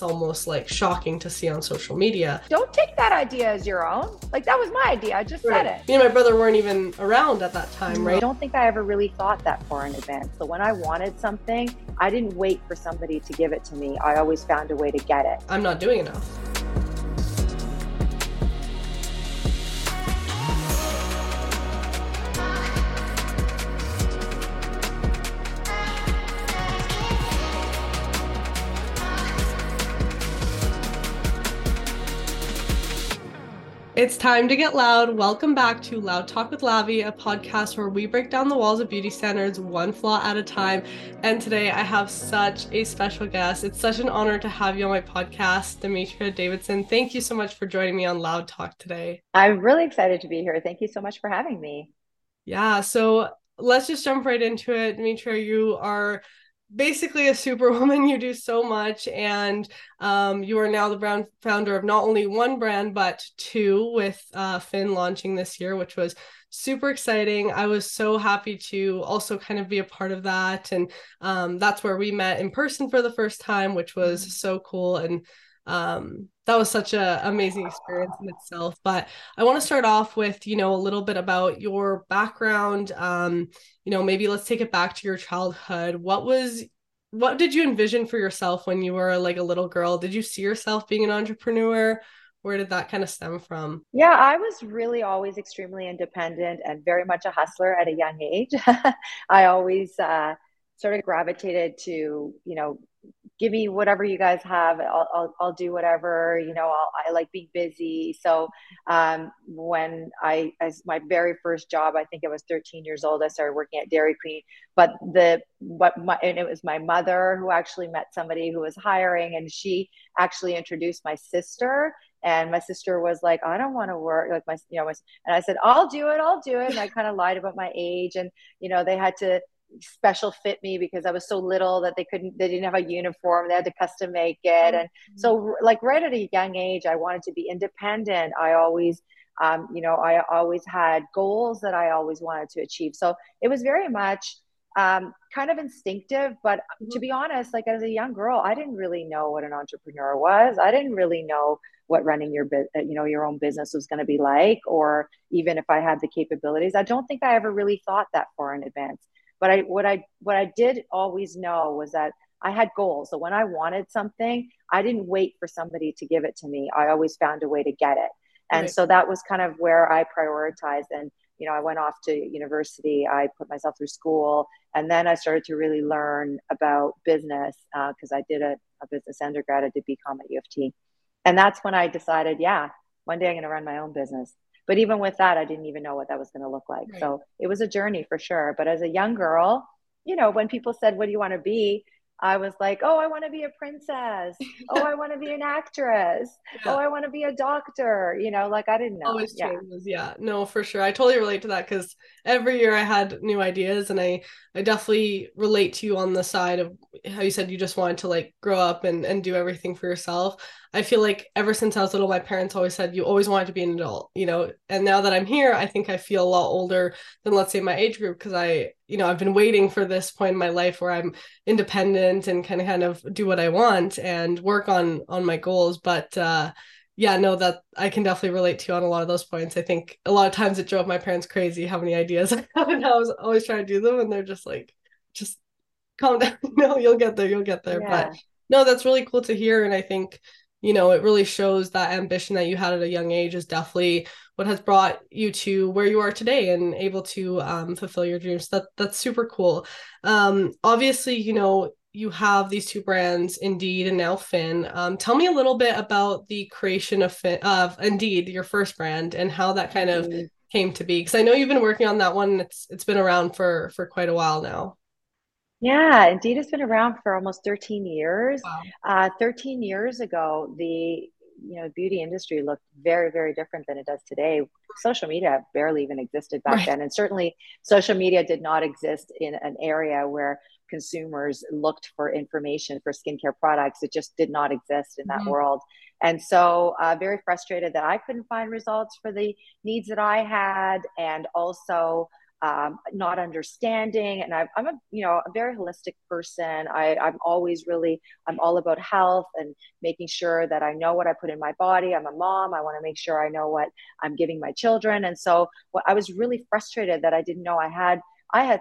it's almost like shocking to see on social media. Don't take that idea as your own. Like, that was my idea. I just said it. Me and my brother weren't even around at that time, right? I don't think I ever really thought that far in advance. So when I wanted something, I didn't wait for somebody to give it to me. I always found a way to get it. I'm not doing enough. It's time to get loud. Welcome back to Loud Talk with Lavi, a podcast where we break down the walls of beauty standards one flaw at a time. And today I have such a special guest. It's such an honor to have you on my podcast, Dimitra Davidson. Thank you so much for joining me on Loud Talk today. I'm really excited to be here. Thank you so much for having me. Yeah, so let's just jump right into it. Dimitra, you are basically a superwoman. You do so much, and you are now the brand founder of not only one brand but two, with Finn launching this year, which was super exciting. I was so happy to also kind of be a part of that, and that's where we met in person for the first time, which was so cool. And that was such an amazing experience in itself. But I want to start off with, you know, a little bit about your background. You know, maybe let's take it back to your childhood. What did you envision for yourself when you were like a little girl? Did you see yourself being an entrepreneur? Where did that kind of stem from? Yeah, I was really always extremely independent and very much a hustler at a young age. I always sort of gravitated to, you know, give me whatever you guys have. I'll do whatever, you know, I like being busy. So when as my very first job, I think I was 13 years old, I started working at Dairy Queen, and it was my mother who actually met somebody who was hiring, and she actually introduced my sister. And my sister was like, I don't want to work. Like and I said, I'll do it. And I kind of lied about my age, and, you know, they had to special fit me because I was so little that they didn't have a uniform. They had to custom make it. And so, like, right at a young age, I wanted to be independent. I always, you know, I always had goals that I always wanted to achieve. So it was very much kind of instinctive, but to be honest, like, as a young girl, I didn't really know what an entrepreneur was. I didn't really know what running your own business was going to be like, or even if I had the capabilities. I don't think I ever really thought that far in advance. But what I did always know was that I had goals. So when I wanted something, I didn't wait for somebody to give it to me. I always found a way to get it. And right. So that was kind of where I prioritized. And, you know, I went off to university. I put myself through school. And then I started to really learn about business because I did a business undergrad. I did B-com at U of T. And that's when I decided, yeah, one day I'm going to run my own business. But even with that, I didn't even know what that was going to look like. Right. So it was a journey for sure. But as a young girl, you know, when people said, what do you want to be? I was like, oh, I want to be a princess. Oh, I want to be an actress. Yeah. Oh, I want to be a doctor. You know, like, I didn't know. Always changes. Yeah. No, for sure. I totally relate to that because every year I had new ideas, and I definitely relate to you on the side of how you said you just wanted to, like, grow up and do everything for yourself. I feel like ever since I was little, my parents always said, you always wanted to be an adult, you know, and now that I'm here, I think I feel a lot older than, let's say, my age group, because I've been waiting for this point in my life where I'm independent and can kind of do what I want and work on my goals. But yeah, no, that I can definitely relate to on a lot of those points. I think a lot of times it drove my parents crazy how many ideas I have, and I was always trying to do them, and they're just like, just calm down. No, you'll get there. Yeah. But no, that's really cool to hear. And I think, you know, it really shows that ambition that you had at a young age is definitely what has brought you to where you are today and able to fulfill your dreams. That's super cool. Obviously, you know, you have these two brands, Indeed and now Finn. Tell me a little bit about the creation of Indeed, your first brand, and how that kind of came to be. Because I know you've been working on that one. And it's been around for quite a while now. Yeah, Indeed has been around for almost 13 years. Wow. 13 years ago, the beauty industry looked very, very different than it does today. Social media barely even existed back then. And certainly social media did not exist in an area where consumers looked for information for skincare products. It just did not exist in that world. And so very frustrated that I couldn't find results for the needs that I had. And also not understanding. And I'm a, you know, a very holistic person. I'm always really, I'm all about health and making sure that I know what I put in my body. I'm a mom. I want to make sure I know what I'm giving my children. And so I was really frustrated that I didn't know I had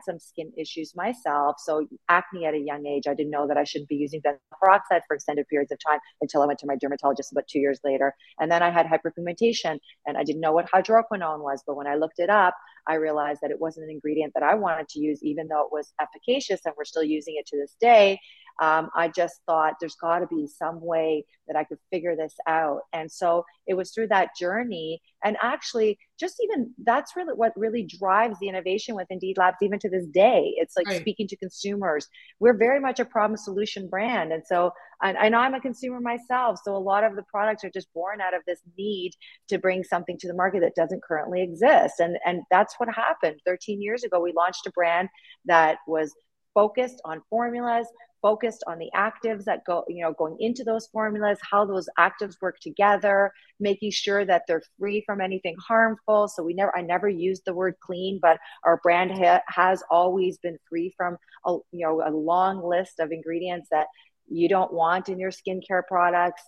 some skin issues myself. So acne at a young age, I didn't know that I shouldn't be using benzoyl peroxide for extended periods of time until I went to my dermatologist about 2 years later. And then I had hyperpigmentation and I didn't know what hydroquinone was. But when I looked it up, I realized that it wasn't an ingredient that I wanted to use, even though it was efficacious and we're still using it to this day. I just thought there's got to be some way that I could figure this out. And so it was through that journey. And actually, just even that's really what really drives the innovation with Indeed Labs, even to this day. It's like speaking to consumers. We're very much a problem solution brand. And so and I'm a consumer myself. So a lot of the products are just born out of this need to bring something to the market that doesn't currently exist. And that's what happened. 13 years ago, we launched a brand that was focused on formulas, focused on the actives that go, you know, going into those formulas, how those actives work together, making sure that they're free from anything harmful. So I never used the word clean, but our brand has always been free from a long list of ingredients that you don't want in your skincare products.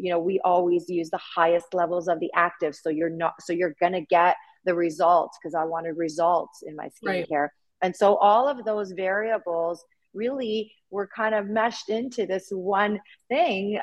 We always use the highest levels of the actives. So you're going to get the results, because I wanted results in my skincare. Right. And so all of those variables really were kind of meshed into this one thing,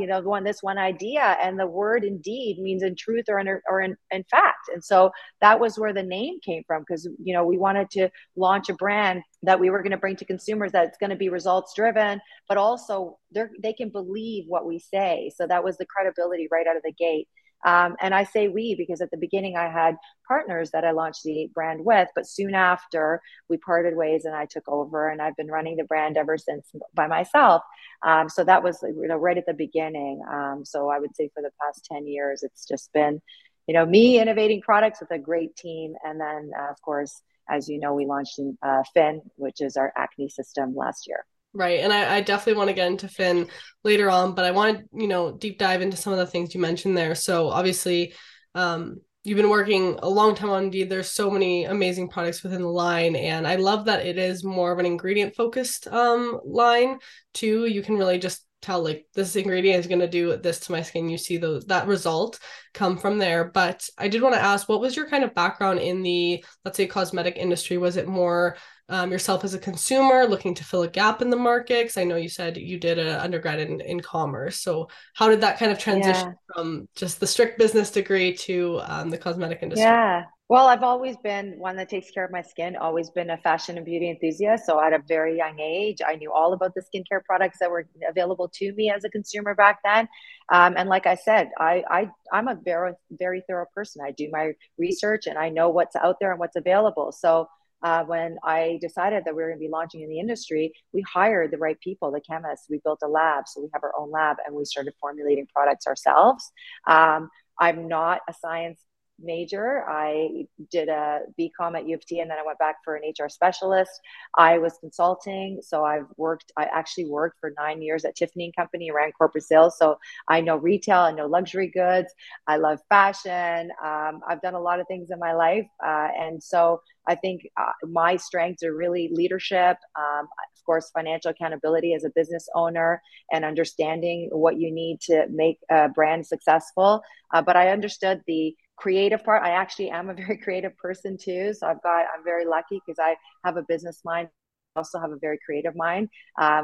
this one idea. And the word Indeed means in truth or in fact. And so that was where the name came from, because, you know, we wanted to launch a brand that we were going to bring to consumers that's going to be results driven, but also they can believe what we say. So that was the credibility right out of the gate. And I say we, because at the beginning I had partners that I launched the brand with, but soon after we parted ways and I took over, and I've been running the brand ever since by myself. So that was, right at the beginning. So I would say for the past 10 years, it's just been, me innovating products with a great team. And then of course, as you know, we launched in Finn, which is our acne system last year. Right. And I definitely want to get into Finn later on, but I want to, deep dive into some of the things you mentioned there. So obviously, you've been working a long time on Indeed. There's so many amazing products within the line. And I love that it is more of an ingredient focused line too. You can really just tell, like, this ingredient is going to do this to my skin. You see that result come from there. But I did want to ask, what was your kind of background in the, let's say, cosmetic industry? Was it more yourself as a consumer looking to fill a gap in the market? Because I know you said you did an undergrad in commerce. So how did that kind of transition from just the strict business degree to the cosmetic industry? Yeah. Well, I've always been one that takes care of my skin, always been a fashion and beauty enthusiast. So at a very young age, I knew all about the skincare products that were available to me as a consumer back then. And like I said, I'm a very, very thorough person. I do my research and I know what's out there and what's available. So when I decided that we were going to be launching in the industry, we hired the right people, the chemists. We built a lab. So we have our own lab and we started formulating products ourselves. I'm not a science major. I did a B-com at U of T, and then I went back for an HR specialist. I was consulting. So I actually worked for 9 years at Tiffany & Company around corporate sales. So I know retail, I know luxury goods. I love fashion. I've done a lot of things in my life. And so I think my strengths are really leadership, of course, financial accountability as a business owner, and understanding what you need to make a brand successful. But I understood the creative part. I actually am a very creative person too. So I'm very lucky because I have a business mind. I also have a very creative mind,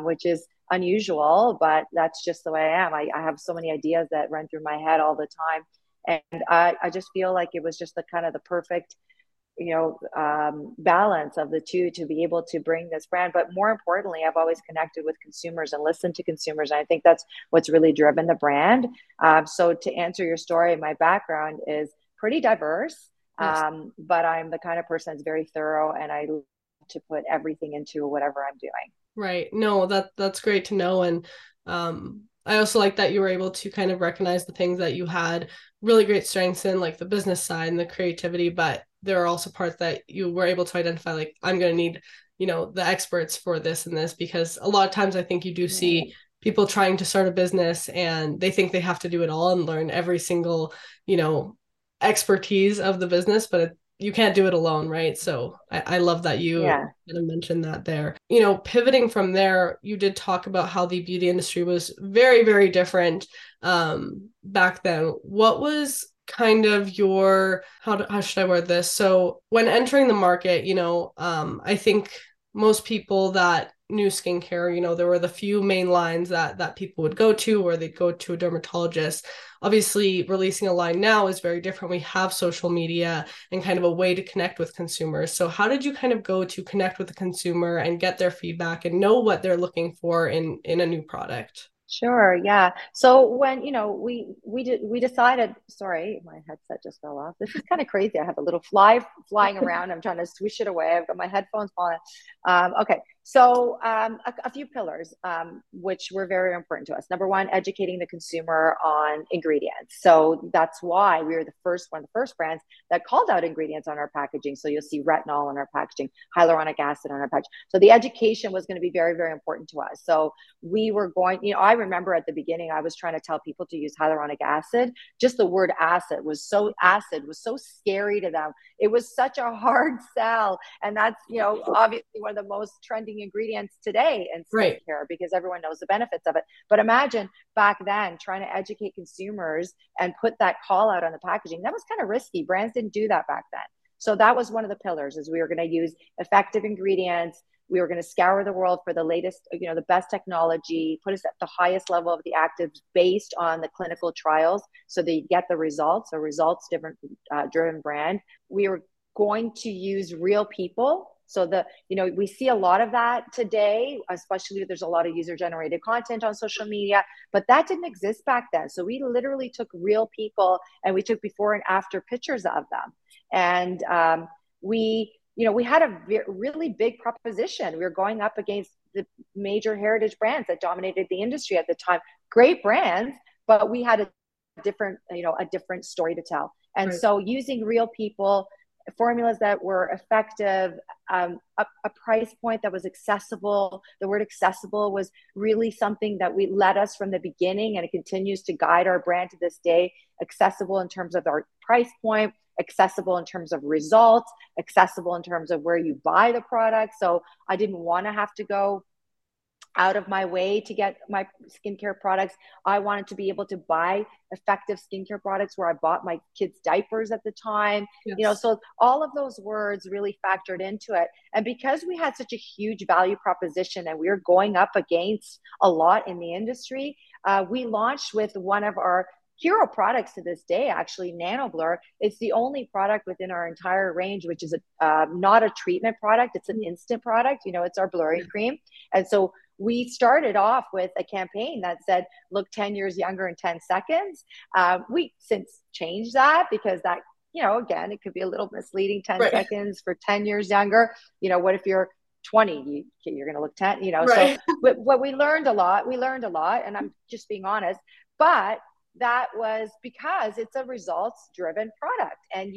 which is unusual, but that's just the way I am. I have so many ideas that run through my head all the time. And I just feel like it was just the kind of the perfect, balance of the two to be able to bring this brand. But more importantly, I've always connected with consumers and listened to consumers. And I think that's what's really driven the brand. So to answer your story, my background is pretty diverse, but I'm the kind of person that's very thorough, and I love to put everything into whatever I'm doing. Right. No, that's great to know. And I also like that you were able to kind of recognize the things that you had really great strengths in, like the business side and the creativity, but there are also parts that you were able to identify, like, I'm going to need, the experts for this and this, because a lot of times I think you do see people trying to start a business and they think they have to do it all and learn every single, expertise of the business, but you can't do it alone, right? So I love that you kind of mentioned that there. You know, pivoting from there, you did talk about how the beauty industry was very, very different back then. What was kind of your, how should I word this? So when entering the market, you know, I think most people that knew skincare, you know, there were the few main lines that people would go to, or they'd go to a dermatologist. Obviously, releasing a line now is very different. We have social media and kind of a way to connect with consumers. So how did you kind of go to connect with the consumer and get their feedback and know what they're looking for in a new product? Sure. Yeah. So when, you know, we decided, sorry, my headset just fell off. This is kind of crazy. I have a little fly flying around. I'm trying to swish it away. I've got my headphones on. Okay. So a few pillars, which were very important to us. Number one, educating the consumer on ingredients. So that's why we were one of the first brands that called out ingredients on our packaging. So you'll see retinol on our packaging, hyaluronic acid on our package. So the education was going to be very, very important to us. So we were going, you know, I remember at the beginning, I was trying to tell people to use hyaluronic acid. Just the word acid was so scary to them. It was such a hard sell. And that's, you know, obviously one of the most trendy ingredients today in skincare, right? Because everyone knows the benefits of it. But imagine back then trying to educate consumers and put that call out on the packaging. That was kind of risky. Brands didn't do that back then. So that was one of the pillars, is we were going to use effective ingredients. We were going to scour the world for the latest, you know, the best technology, put us at the highest level of the actives based on the clinical trials. So they get the results, a results driven brand. We were going to use real people. So you know, we see a lot of that today, especially there's a lot of user generated content on social media, but that didn't exist back then. So we literally took real people and we took before and after pictures of them. And we had a really big proposition. We were going up against the major heritage brands that dominated the industry at the time, great brands, but we had a different story to tell. And right. So using real people, formulas that were effective, a price point that was accessible. The word accessible was really something that we led us from the beginning, and it continues to guide our brand to this day. Accessible in terms of our price point, accessible in terms of results, accessible in terms of where you buy the product. So I didn't want to have to go out of my way to get my skincare products. I wanted to be able to buy effective skincare products where I bought my kids' diapers at the time. Yes. You know, so all of those words really factored into it. And because we had such a huge value proposition and we were going up against a lot in the industry, we launched with one of our hero products to this day, actually, Nano Blur. It's the only product within our entire range which is not a treatment product. It's an instant product. You know, it's our blurring cream. And so we started off with a campaign that said, look 10 years younger in 10 seconds. We since changed that because that, you know, again, it could be a little misleading, 10 right. seconds for 10 years younger. You know, what if you're 20, you're going to look 10, you know, right. So what we learned a lot, and I'm just being honest, but that was because it's a results driven product. And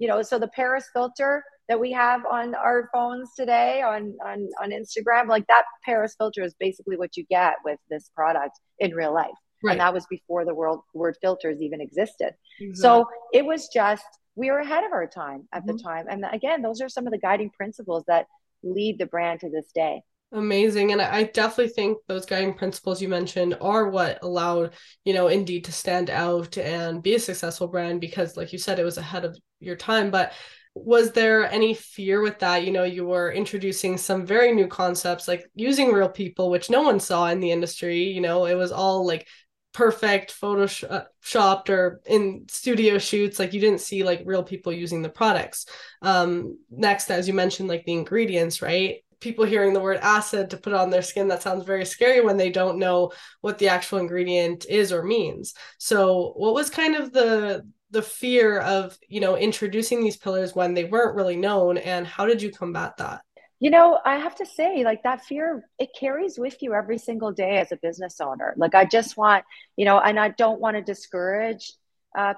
you know, so the Paris filter that we have on our phones today on Instagram, like that Paris filter is basically what you get with this product in real life. Right. And that was before the word filters even existed. Exactly. So it was just, we were ahead of our time at mm-hmm. the time. And again, those are some of the guiding principles that lead the brand to this day. Amazing. And I definitely think those guiding principles you mentioned are what allowed, you know, Indeed to stand out and be a successful brand, because like you said, it was ahead of your time. But was there any fear with that? You know, you were introducing some very new concepts, like using real people, which no one saw in the industry. You know, it was all like perfect photoshopped or in studio shoots. Like you didn't see like real people using the products. Next, as you mentioned, like the ingredients, right? People hearing the word acid to put on their skin, that sounds very scary when they don't know what the actual ingredient is or means. So what was kind of the fear of, you know, introducing these pillars when they weren't really known, and how did you combat that? You know, I have to say, like, that fear, it carries with you every single day as a business owner. Like, I just want, you know, and I don't want to discourage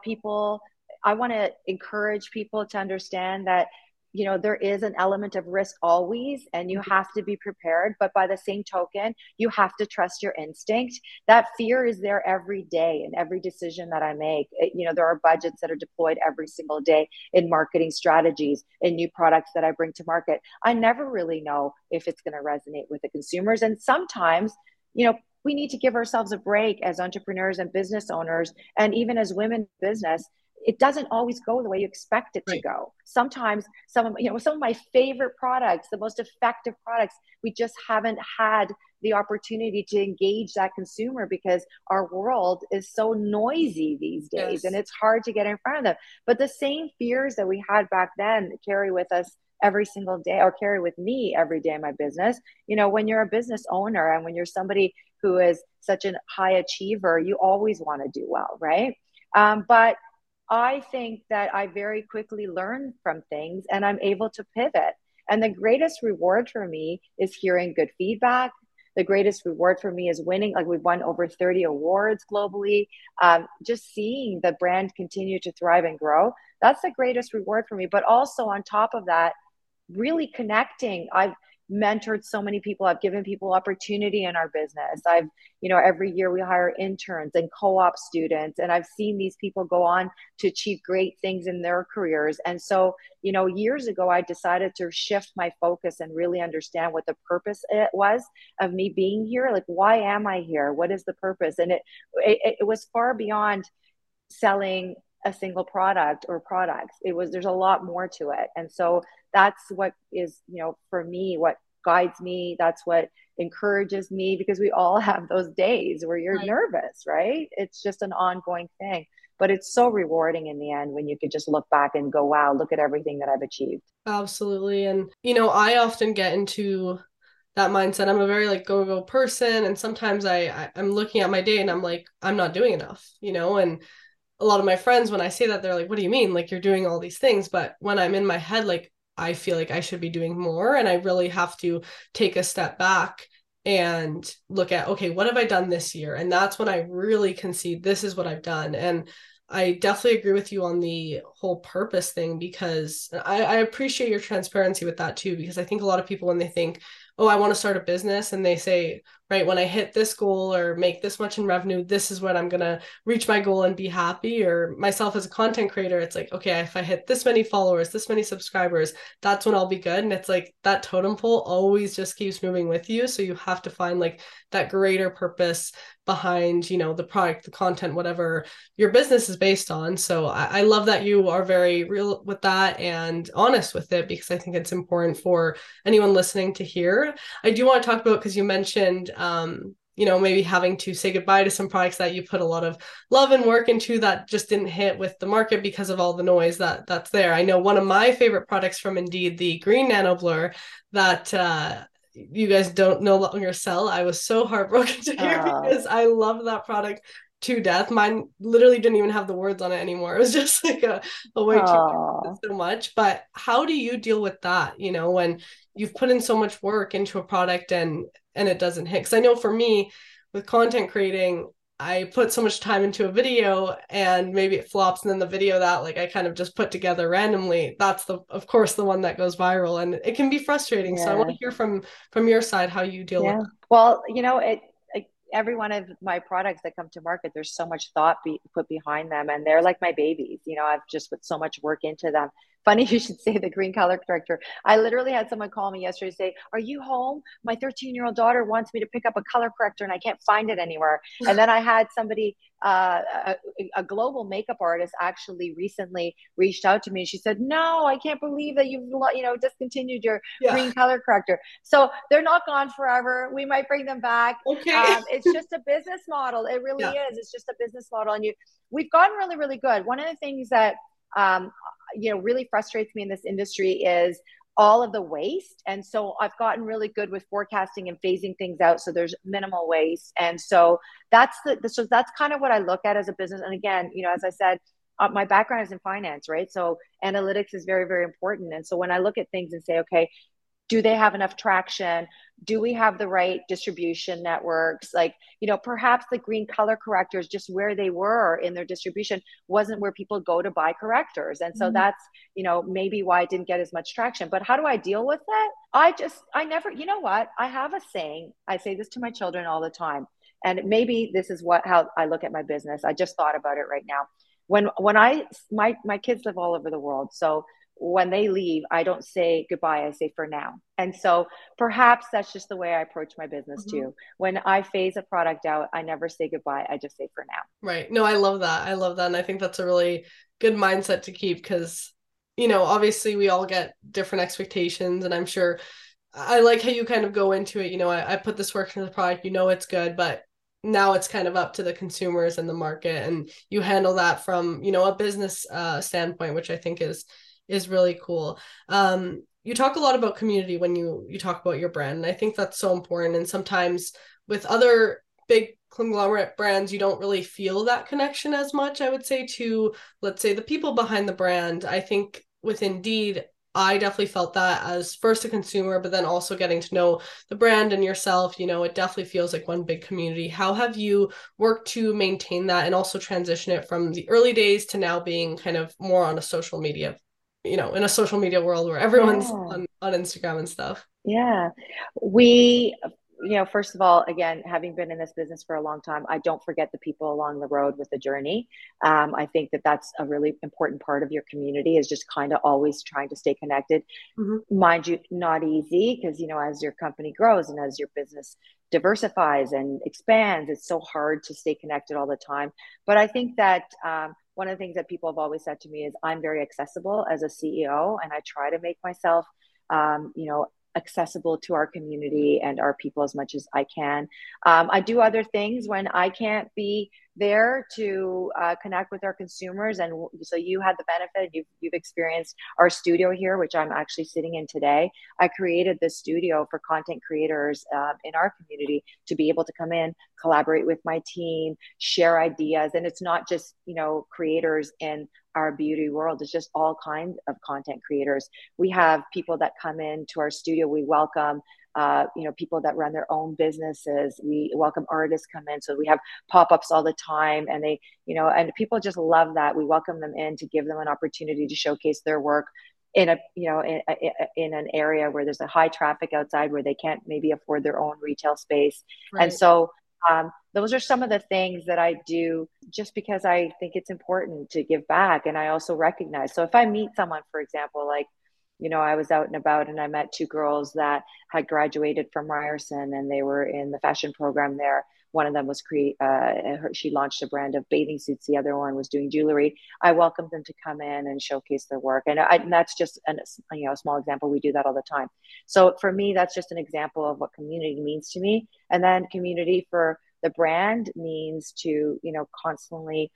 people. I want to encourage people to understand that you know, there is an element of risk always, and you have to be prepared. But by the same token, you have to trust your instinct. That fear is there every day in every decision that I make. You know, there are budgets that are deployed every single day in marketing strategies, in new products that I bring to market. I never really know if it's going to resonate with the consumers. And sometimes, you know, we need to give ourselves a break as entrepreneurs and business owners, and even as women in business. It doesn't always go the way you expect it to go. Sometimes some of my favorite products, the most effective products, we just haven't had the opportunity to engage that consumer because our world is so noisy these days, and it's hard to get in front of them. But the same fears that we had back then carry with us every single day, or carry with me every day in my business. You know, when you're a business owner and when you're somebody who is such a high achiever, you always want to do well, right? But I think that I very quickly learn from things, and I'm able to pivot. And the greatest reward for me is hearing good feedback. The greatest reward for me is winning. Like, we've won over 30 awards globally. Just seeing the brand continue to thrive and grow, that's the greatest reward for me. But also on top of that, really connecting. I've mentored so many people. I've given people opportunity in our business. I've, you know, every year we hire interns and co-op students, and I've seen these people go on to achieve great things in their careers. And so, you know, years ago, I decided to shift my focus and really understand what the purpose was of me being here. Like, why am I here? What is the purpose? And it was far beyond selling a single product or products. There's a lot more to it. And so that's what is, you know, for me, what guides me. That's what encourages me, because we all have those days where you're nervous, right? It's just an ongoing thing, but it's so rewarding in the end when you could just look back and go, wow, look at everything that I've achieved. Absolutely. And, you know, I often get into that mindset. I'm a very go person. And sometimes I'm looking at my day and I'm like, I'm not doing enough, you know, and a lot of my friends, when I say that, they're like, what do you mean? Like, you're doing all these things. But when I'm in my head, like, I feel like I should be doing more, and I really have to take a step back and look at, okay, what have I done this year? And that's when I really can see this is what I've done. And I definitely agree with you on the whole purpose thing, because I appreciate your transparency with that too, because I think a lot of people, when they think, oh, I want to start a business, and they say, right, when I hit this goal or make this much in revenue, this is when I'm going to reach my goal and be happy. Or myself as a content creator, it's like, okay, if I hit this many followers, this many subscribers, that's when I'll be good. And it's like that totem pole always just keeps moving with you. So you have to find that greater purpose behind, you know, the product, the content, whatever your business is based on. So I love that you are very real with that and honest with it, because I think it's important for anyone listening to hear. I do want to talk about, because you mentioned, you know, maybe having to say goodbye to some products that you put a lot of love and work into that just didn't hit with the market because of all the noise that's there. I know one of my favorite products from Indeed, the green Nano Blur, that you guys don't no longer sell. I was so heartbroken to hear, because I love that product to death. Mine literally didn't even have the words on it anymore. It was just like a way too so much. But how do you deal with that, you know, when you've put in so much work into a product and it doesn't hit? Because I know for me with content creating, I put so much time into a video and maybe it flops, and then the video that I kind of just put together randomly, that's of course the one that goes viral, and it can be frustrating. So I want to hear from your side how you deal with that. Well, you know, every one of my products that come to market, there's so much thought put behind them, and they're like my babies. You know, I've just put so much work into them. Funny you should say the green color corrector. I literally had someone call me yesterday and say, are you home? My 13-year-old daughter wants me to pick up a color corrector and I can't find it anywhere. And then I had somebody, a global makeup artist, actually recently reached out to me, and she said, no, I can't believe that you've discontinued your green color corrector. So they're not gone forever. We might bring them back. Okay. It's just a business model. It really is. It's just a business model. And we've gotten really, really good. One of the things that really frustrates me in this industry is all of the waste. And so I've gotten really good with forecasting and phasing things out, so there's minimal waste. And so that's kind of what I look at as a business. And again, you know, as I said, my background is in finance, right? So analytics is very, very important. And so when I look at things and say, okay, do they have enough traction? Do we have the right distribution networks? Like, you know, perhaps the green color correctors, just where they were in their distribution wasn't where people go to buy correctors. And so that's, you know, maybe why I didn't get as much traction. But how do I deal with it? I never, you know what? I have a saying, I say this to my children all the time. And maybe this is how I look at my business. I just thought about it right now. When my kids live all over the world. So when they leave, I don't say goodbye, I say for now. And so perhaps that's just the way I approach my business too. When I phase a product out, I never say goodbye, I just say for now. Right. No, I love that. I love that. And I think that's a really good mindset to keep because, you know, obviously we all get different expectations, and I'm sure I like how you kind of go into it. You know, I put this work into the product, you know, it's good, but now it's kind of up to the consumers and the market, and you handle that from, you know, a business standpoint, which I think is really cool. You talk a lot about community when you talk about your brand, and I think that's so important. And sometimes with other big conglomerate brands, you don't really feel that connection as much, I would say, to, let's say, the people behind the brand. I think with Indeed, I definitely felt that as first a consumer, but then also getting to know the brand and yourself. You know, it definitely feels like one big community. How have you worked to maintain that and also transition it from the early days to now being kind of more on a social media, you know, in a social media world where everyone's on Instagram and stuff? Yeah. We, you know, first of all, again, having been in this business for a long time, I don't forget the people along the road with the journey. I think that that's a really important part of your community, is just kind of always trying to stay connected. Mind you, not easy, because, you know, as your company grows and as your business diversifies and expands, it's so hard to stay connected all the time. But I think that, one of the things that people have always said to me is I'm very accessible as a CEO, and I try to make myself, you know, accessible to our community and our people as much as I can. I do other things when I can't be there to connect with our consumers. And so you had the benefit, you've experienced our studio here, which I'm actually sitting in today. I created this studio for content creators in our community to be able to come in, collaborate with my team, share ideas. And it's not just, you know, creators in our beauty world, it's just all kinds of content creators. We have people that come into our studio, we welcome you know, people that run their own businesses. We welcome artists come in. So we have pop-ups all the time, and they, you know, and people just love that. We welcome them in to give them an opportunity to showcase their work in a, you know, in an area where there's a high traffic outside where they can't maybe afford their own retail space. Right. And so those are some of the things that I do just because I think it's important to give back. And I also recognize, so if I meet someone, for example, like, you know, I was out and about and I met two girls that had graduated from Ryerson and they were in the fashion program there. One of them was she launched a brand of bathing suits. The other one was doing jewelry. I welcomed them to come in and showcase their work. And that's just a small example. We do that all the time. So for me, that's just an example of what community means to me. And then community for the brand means to, you know, constantly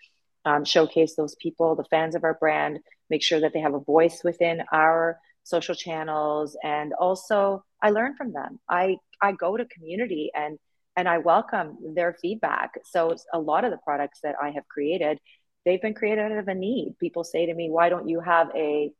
showcase those people, the fans of our brand, make sure that they have a voice within our social channels. And also I learn from them. I go to community and I welcome their feedback. So a lot of the products that I have created, they've been created out of a need. People say to me, why don't you have a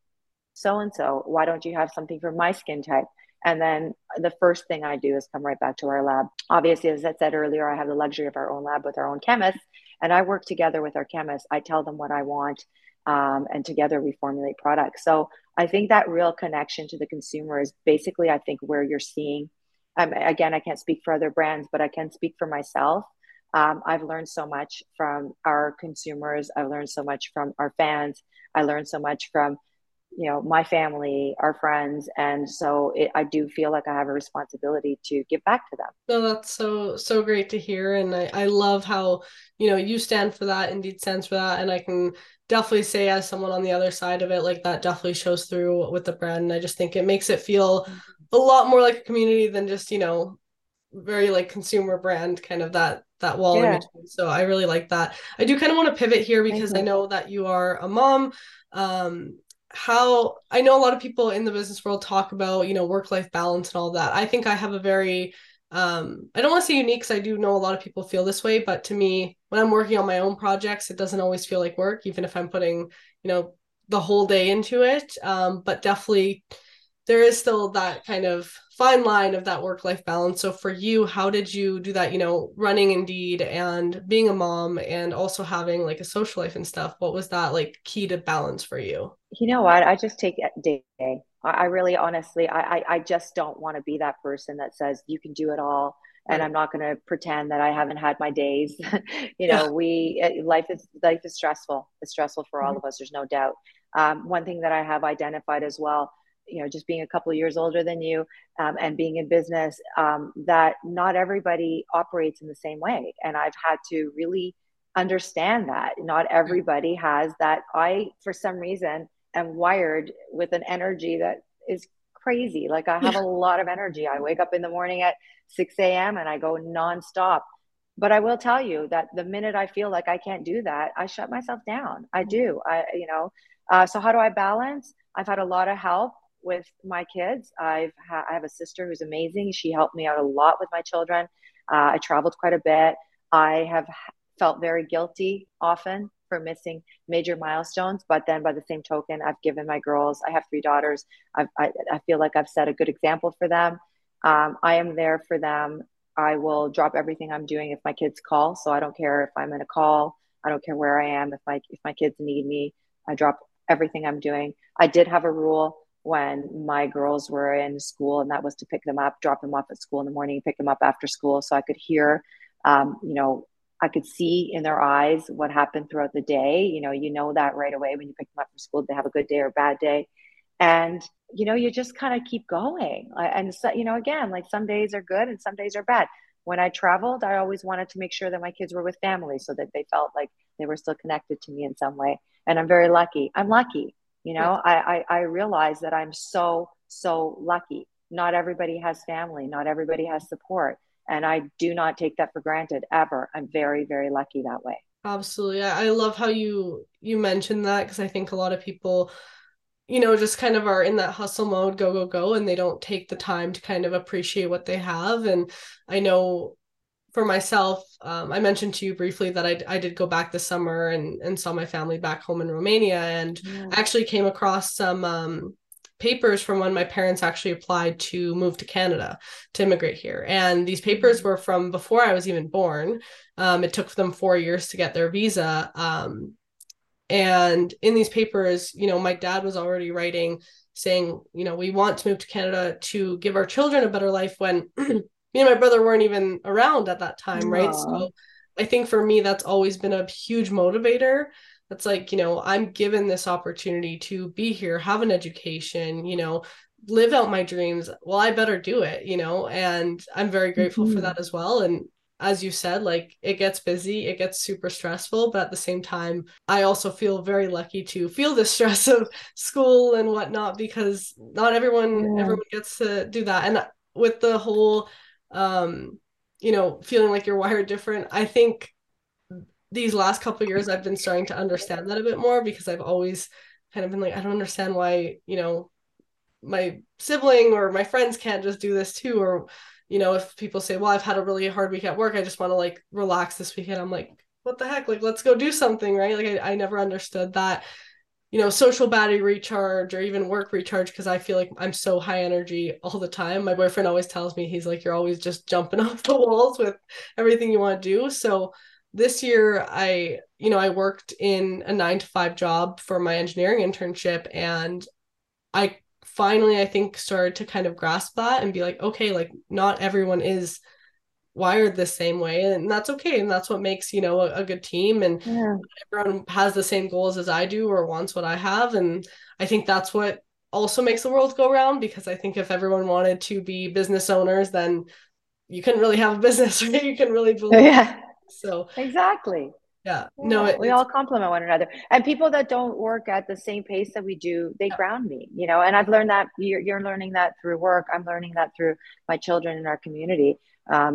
so-and-so? Why don't you have something for my skin type? And then the first thing I do is come right back to our lab. Obviously, as I said earlier, I have the luxury of our own lab with our own chemists, and I work together with our chemists. I tell them what I want, and together we formulate products. So I think that real connection to the consumer is basically, I think, where you're seeing, again, I can't speak for other brands, but I can speak for myself. I've learned so much from our consumers. I've learned so much from our fans. I learned so much from, you know, my family, our friends. And so I do feel like I have a responsibility to give back to them. No, that's so great to hear. And I love how, you know, you stand for that, Indeed stands for that. And I can definitely say as someone on the other side of it, like that definitely shows through with the brand. And I just think it makes it feel a lot more like a community than just, you know, very like consumer brand, kind of that wall in between. So I really like that. I do kind of want to pivot here because I know that you are a mom. How I know a lot of people in the business world talk about, you know, work-life balance and all that. I think I have a very, I don't want to say unique, because I do know a lot of people feel this way, but to me, when I'm working on my own projects, it doesn't always feel like work, even if I'm putting, you know, the whole day into it. But definitely there is still that kind of fine line of that work-life balance. So for you, how did you do that, you know, running Indeed and being a mom and also having like a social life and stuff? What was that like key to balance for you? You know what? I just take it day to day. I really, honestly, I just don't want to be that person that says you can do it all. And I'm not going to pretend that I haven't had my days. You know, life is stressful. It's stressful for all of us. There's no doubt. One thing that I have identified as well, you know, just being a couple of years older than you and being in business, that not everybody operates in the same way. And I've had to really understand that not everybody has that. I, for some reason, am wired with an energy that is crazy. Like I have a lot of energy. I wake up in the morning at 6 a.m. and I go nonstop. But I will tell you that the minute I feel like I can't do that, I shut myself down. I do. So how do I balance? I've had a lot of help with my kids. I have a sister who's amazing. She helped me out a lot with my children. I traveled quite a bit. I have felt very guilty often for missing major milestones. But then by the same token, I've given my girls, I have 3 daughters. I feel like I've set a good example for them. I am there for them. I will drop everything I'm doing if my kids call. So I don't care if I'm in a call. I don't care where I am. If my kids need me, I drop everything I'm doing. I did have a rule when my girls were in school, and that was to pick them up, drop them off at school in the morning, pick them up after school. So I could hear, I could see in their eyes what happened throughout the day. You know that right away when you pick them up from school, they have a good day or a bad day. And, you just kind of keep going. And, so, again, like some days are good and some days are bad. When I traveled, I always wanted to make sure that my kids were with family so that they felt like they were still connected to me in some way. And I'm very lucky. I'm lucky. I realize that I'm so, so lucky. Not everybody has family. Not everybody has support. And I do not take that for granted ever. I'm very, very lucky that way. Absolutely. I love how you mentioned that, because I think a lot of people, just kind of are in that hustle mode, go, go, go, and they don't take the time to kind of appreciate what they have. And I know for myself, I mentioned to you briefly that I did go back this summer and saw my family back home in Romania, and actually came across some papers from when my parents actually applied to move to Canada to immigrate here. And these papers were from before I was even born. It took them 4 years to get their visa. And in these papers, my dad was already writing, saying, we want to move to Canada to give our children a better life, when me and my brother weren't even around at that time, right? Aww. So I think for me, that's always been a huge motivator. That's like, I'm given this opportunity to be here, have an education, live out my dreams. Well, I better do it, and I'm very grateful for that as well. And as you said, like, it gets busy, it gets super stressful. But at the same time, I also feel very lucky to feel the stress of school and whatnot, because not everyone gets to do that. And with the whole feeling like you're wired different, I think these last couple of years I've been starting to understand that a bit more, because I've always kind of been like, I don't understand why, my sibling or my friends can't just do this too. Or, if people say, well, I've had a really hard week at work, I just want to like relax this weekend. I'm like, what the heck? Like, let's go do something, right? Like I never understood that, social battery recharge or even work recharge, because I feel like I'm so high energy all the time. My boyfriend always tells me, he's like, you're always just jumping off the walls with everything you want to do. So this year I worked in a 9-to-5 job for my engineering internship, and I finally, I think, started to kind of grasp that and be like, okay, like not everyone is wired the same way, and that's okay. And that's what makes, a good team, and everyone has the same goals as I do or wants what I have. And I think that's what also makes the world go round, because I think if everyone wanted to be business owners, then you couldn't really have a business, right? You couldn't really believe. Yeah. So exactly. Yeah. No, we all complement one another, and people that don't work at the same pace that we do, they ground me, and I've learned that you're learning that through work. I'm learning that through my children in our community. I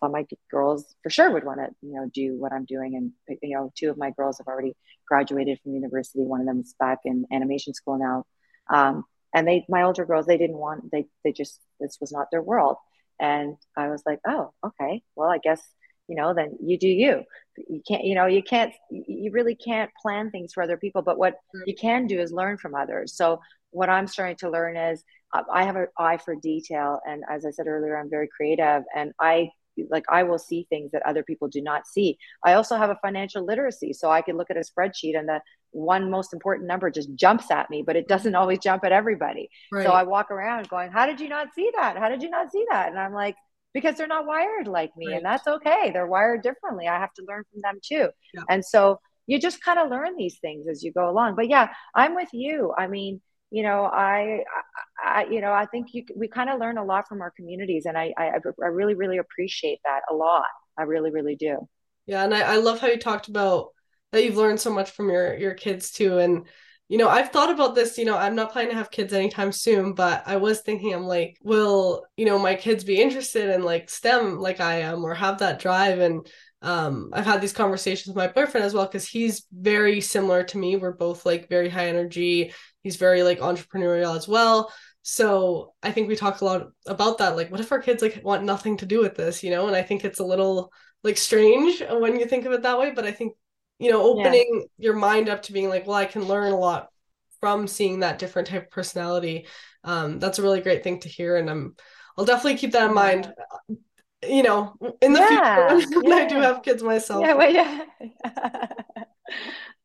thought my girls for sure would want to, do what I'm doing. And, 2 of my girls have already graduated from university. One of them is back in animation school now. And my older girls, they didn't want, they just, this was not their world. And I was like, oh, okay, well, I guess, then you do you. You really can't plan things for other people, but what you can do is learn from others. So what I'm starting to learn is I have an eye for detail. And as I said earlier, I'm very creative, and I will see things that other people do not see. I also have a financial literacy. So I can look at a spreadsheet and the one most important number just jumps at me, but it doesn't always jump at everybody. Right. So I walk around going, how did you not see that? How did you not see that? And I'm like, because they're not wired like me, right. And that's okay. They're wired differently. I have to learn from them too. Yeah. And so you just kind of learn these things as you go along. But yeah, I'm with you. I mean, you know, I think we kind of learn a lot from our communities, and I really, really appreciate that a lot. I really, really do. Yeah. And I love how you talked about that you've learned so much from your kids too. And, you know, I've thought about this, you know, I'm not planning to have kids anytime soon, but I was thinking, I'm like, will, you know, my kids be interested in like STEM like I am, or have that drive? And I've had these conversations with my boyfriend as well, because he's very similar to me. We're both like very high energy. He's very like entrepreneurial as well. So I think we talk a lot about that. Like, what if our kids like want nothing to do with this, you know? And I think it's a little like strange when you think of it that way. But I think, you know, opening your mind up to being like, well, I can learn a lot from seeing that different type of personality. That's a really great thing to hear. And I'll definitely keep that in mind. You know, in the future, when I do have kids myself. Yeah, well,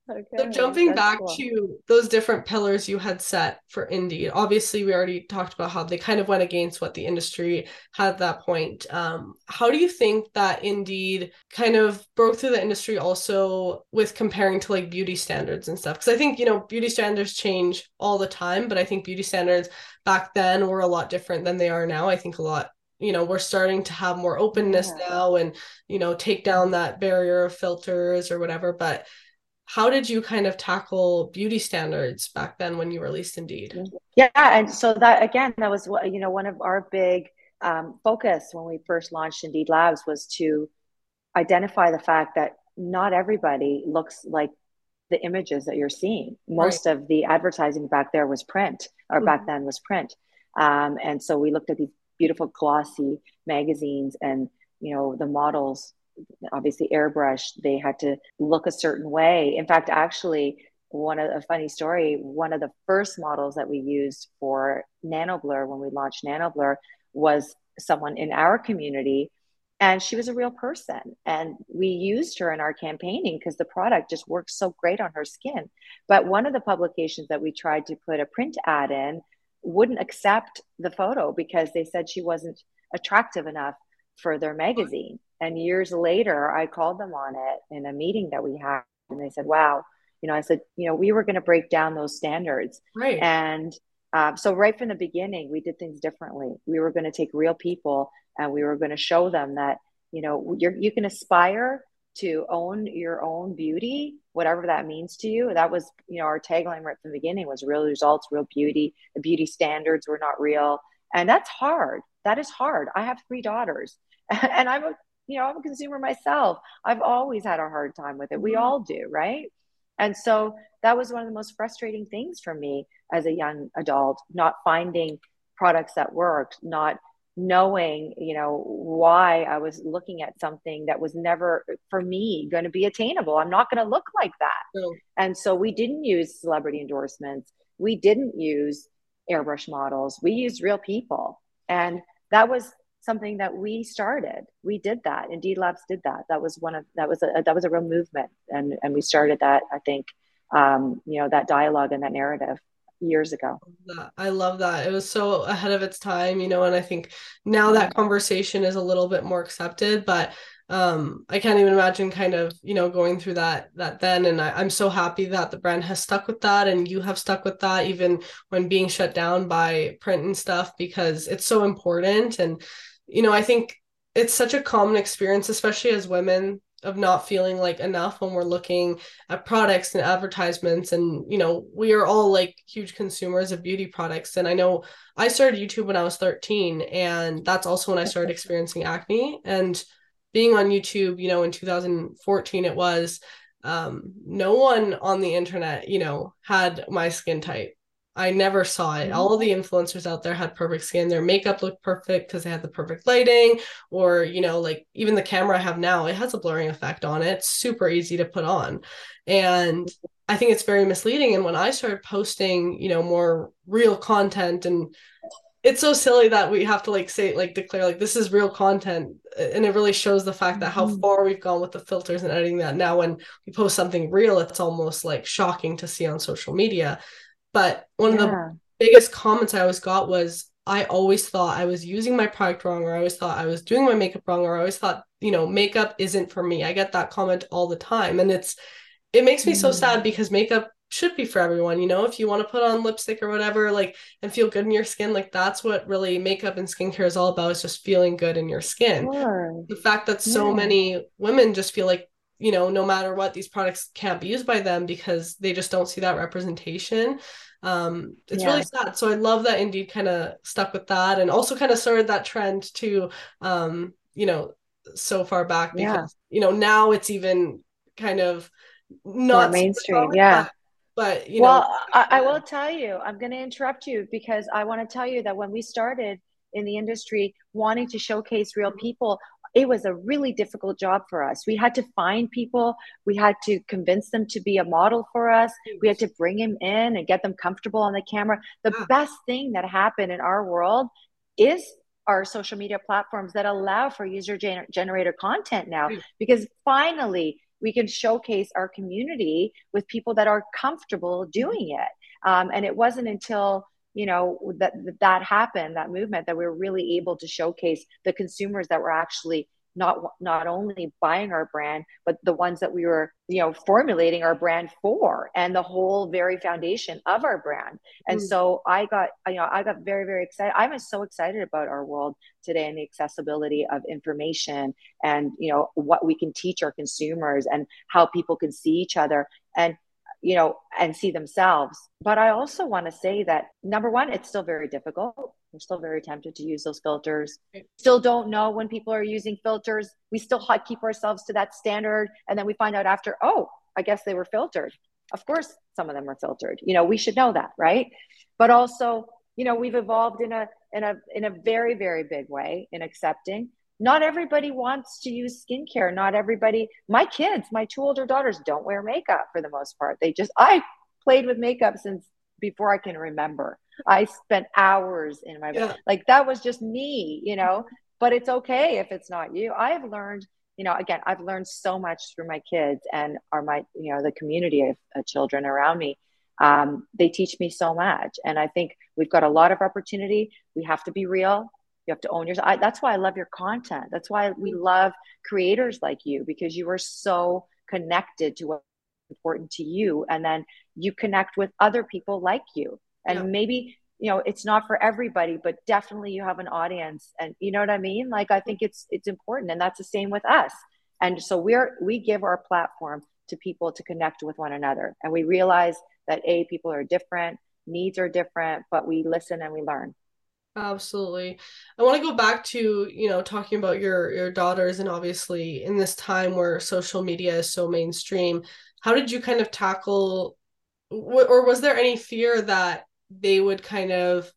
okay, so jumping back to those different pillars you had set for Indeed, obviously we already talked about how they kind of went against what the industry had at that point. How do you think that Indeed kind of broke through the industry also with comparing to like beauty standards and stuff? Because I think, you know, beauty standards change all the time, but I think beauty standards back then were a lot different than they are now. I think a lot, you know, we're starting to have more openness now and, you know, take down that barrier of filters or whatever. But how did you kind of tackle beauty standards back then when you released Indeed? Yeah. And so that, again, that was, you know, one of our big focus when we first launched Indeed Labs was to identify the fact that not everybody looks like the images that you're seeing. Most of the advertising back there was print, or back then was print. And so we looked at these beautiful glossy magazines, and, you know, the models, obviously airbrushed, they had to look a certain way. In fact, actually, one of the first models that we used for Nano Blur, when we launched Nano Blur, was someone in our community, and she was a real person. And we used her in our campaigning because the product just worked so great on her skin. But one of the publications that we tried to put a print ad in wouldn't accept the photo because they said she wasn't attractive enough for their magazine. And years later, I called them on it in a meeting that we had, and they said, wow, you know, I said, you know, we were going to break down those standards. Right. And so right from the beginning, we did things differently. We were going to take real people, and we were going to show them that, you know, you can aspire to own your own beauty, whatever that means to you. That was, you know, our tagline right from the beginning was real results, real beauty. The beauty standards were not real. And that's hard. That is hard. I have 3 daughters, and I'm a consumer myself. I've always had a hard time with it. We all do, right? And so that was one of the most frustrating things for me as a young adult, not finding products that worked, not knowing, you know, why I was looking at something that was never for me going to be attainable. I'm not going to look like that. Mm. And so we didn't use celebrity endorsements. We didn't use airbrush models. We used real people. And that was something that we started. We did that. Indeed Labs did that. That was a real movement. And we started that, I think, you know, that dialogue and that narrative years ago. I love that. It was so ahead of its time, you know, and I think now that conversation is a little bit more accepted, but I can't even imagine kind of, you know, going through that then. And I'm so happy that the brand has stuck with that, and you have stuck with that even when being shut down by print and stuff, because it's so important. And, you know, I think it's such a common experience, especially as women, of not feeling like enough when we're looking at products and advertisements. And, you know, we are all like huge consumers of beauty products. And I know I started YouTube when I was 13, and that's also when I started experiencing acne. And being on YouTube, you know, in 2014, it was, no one on the internet, you know, had my skin type. I never saw it. All of the influencers out there had perfect skin. Their makeup looked perfect because they had the perfect lighting, or, you know, like even the camera I have now, it has a blurring effect on it. It's super easy to put on. And I think it's very misleading. And when I started posting, you know, more real content, and it's so silly that we have to like say, like declare, like this is real content. And it really shows the fact that how far we've gone with the filters and editing that now when we post something real, it's almost like shocking to see on social media. But one of the biggest comments I always got was, I always thought I was using my product wrong, or I always thought I was doing my makeup wrong, or I always thought, you know, makeup isn't for me. I get that comment all the time. And it makes me so sad, because makeup should be for everyone. You know, if you want to put on lipstick or whatever, like, and feel good in your skin, like that's what really makeup and skincare is all about, is just feeling good in your skin. Sure. The fact that so many women just feel like, you know, no matter what, these products can't be used by them because they just don't see that representation. It's really sad. So I love that Indeed kind of stuck with that, and also kind of started that trend too, you know, so far back, because, you know, now it's even kind of not mainstream. But, you know, I will tell you, I'm going to interrupt you, because I want to tell you that when we started in the industry wanting to showcase real people, it was a really difficult job for us. We had to find people. We had to convince them to be a model for us. We had to bring them in and get them comfortable on the camera. The best thing that happened in our world is our social media platforms that allow for user generator content now, because finally we can showcase our community with people that are comfortable doing it. And it wasn't until, you know, that happened, that movement, that we were really able to showcase the consumers that were actually not only buying our brand, but the ones that we were, you know, formulating our brand for, and the whole very foundation of our brand. And so I got very, very excited. I'm so excited about our world today and the accessibility of information, and, you know, what we can teach our consumers, and how people can see each other and see themselves. But I also want to say that, number one, it's still very difficult. We're still very tempted to use those filters. Still don't know when people are using filters. We still keep ourselves to that standard. And then we find out after, oh, I guess they were filtered. Of course, some of them are filtered. You know, we should know that, right? But also, you know, we've evolved in a very, very big way in accepting. Not everybody wants to use skincare. Not everybody. My kids, my two older daughters, don't wear makeup for the most part. I played with makeup since before I can remember. I spent hours in my, like, that was just me, you know, but it's okay if it's not you. I've learned, you know, again, I've learned so much through my kids and you know, the community of children around me. They teach me so much. And I think we've got a lot of opportunity. We have to be real. You have to own yourself. That's why I love your content. That's why we love creators like you, because you are so connected to what's important to you. And then you connect with other people like you. And maybe, you know, it's not for everybody, but definitely you have an audience. And you know what I mean? Like, I think it's important. And that's the same with us. And so we give our platform to people to connect with one another. And we realize that people are different, needs are different, but we listen and we learn. Absolutely. I want to go back to, you know, talking about your daughters, and obviously in this time where social media is so mainstream, how did you kind of tackle, or was there any fear that they would kind of,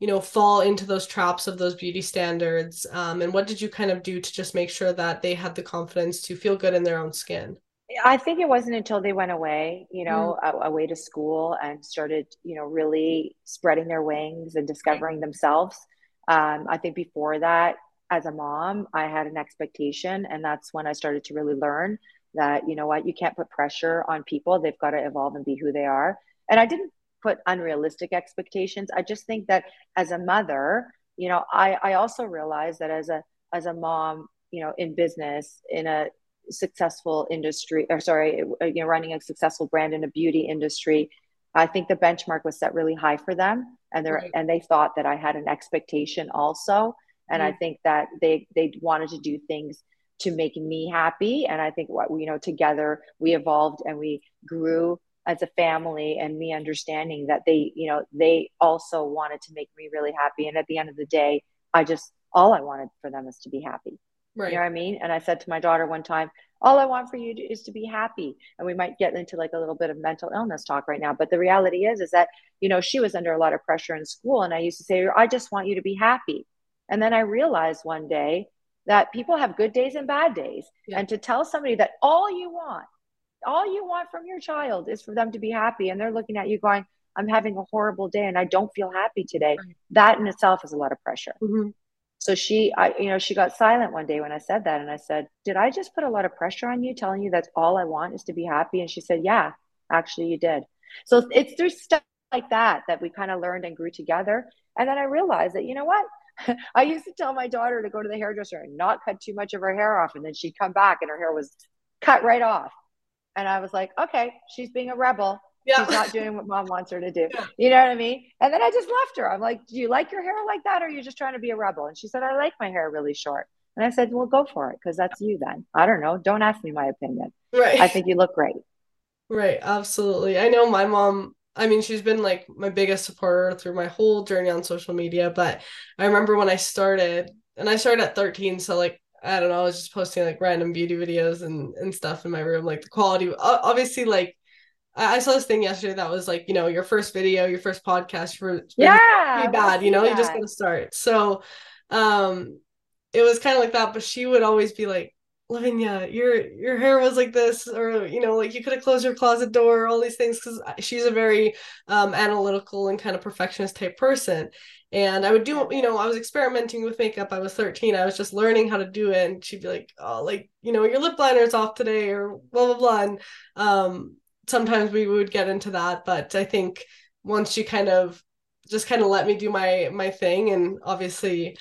you know, fall into those traps of those beauty standards? And what did you kind of do to just make sure that they had the confidence to feel good in their own skin? I think it wasn't until they went away, you know, away to school and started, you know, really spreading their wings and discovering themselves. I think before that, as a mom, I had an expectation, and that's when I started to really learn that, you know what, you can't put pressure on people. They've got to evolve and be who they are. And I didn't put unrealistic expectations. I just think that as a mother, you know, I also realized that as a mom, you know, in business, in a successful industry, or sorry, you know, running a successful brand in a beauty industry, I think the benchmark was set really high for them, and they thought that I had an expectation also, and I think that they wanted to do things to make me happy. And I think together we evolved and we grew as a family, and me understanding that they also wanted to make me really happy, and at the end of the day, all I wanted for them is to be happy. Right. You know what I mean? And I said to my daughter one time, all I want for you is to be happy. And we might get into like a little bit of mental illness talk right now. But the reality is that, you know, she was under a lot of pressure in school. And I used to say, I just want you to be happy. And then I realized one day that people have good days and bad days. Yeah. And to tell somebody that all you want all you want from your child is for them to be happy. And they're looking at you going, I'm having a horrible day and I don't feel happy today. Right. That in itself is a lot of pressure. Mm-hmm. So she got silent one day when I said that. And I said, did I just put a lot of pressure on you telling you that's all I want is to be happy? And she said, yeah, actually you did. So it's through stuff like that, that we kind of learned and grew together. And then I realized that, you know what? I used to tell my daughter to go to the hairdresser and not cut too much of her hair off. And then she'd come back and her hair was cut right off. And I was like, okay, she's being a rebel. Yeah. She's not doing what mom wants her to do. Yeah. You know what I mean? And then I just left her. I'm like, do you like your hair like that? Or are you just trying to be a rebel? And she said, I like my hair really short. And I said, well, go for it. Cause that's you then. I don't know. Don't ask me my opinion. Right. I think you look great. Right. Absolutely. I know my mom, I mean, she's been like my biggest supporter through my whole journey on social media. But I remember when I started, and I started at 13. So like, I don't know, I was just posting like random beauty videos and stuff in my room, like the quality, obviously, like I saw this thing yesterday that was like, you know, your first video, your first podcast for pretty bad, you know, you just got to start. So it was kind of like that, but she would always be like, Lavinia, your hair was like this, or, you know, like you could have closed your closet door, all these things. Cause she's a very analytical and kind of perfectionist type person. And I would do, you know, I was experimenting with makeup. I was 13. I was just learning how to do it. And she'd be like, oh, like, you know, your lip liner is off today or blah, blah, blah. And, sometimes we would get into that, but I think once she kind of let me do my thing, and obviously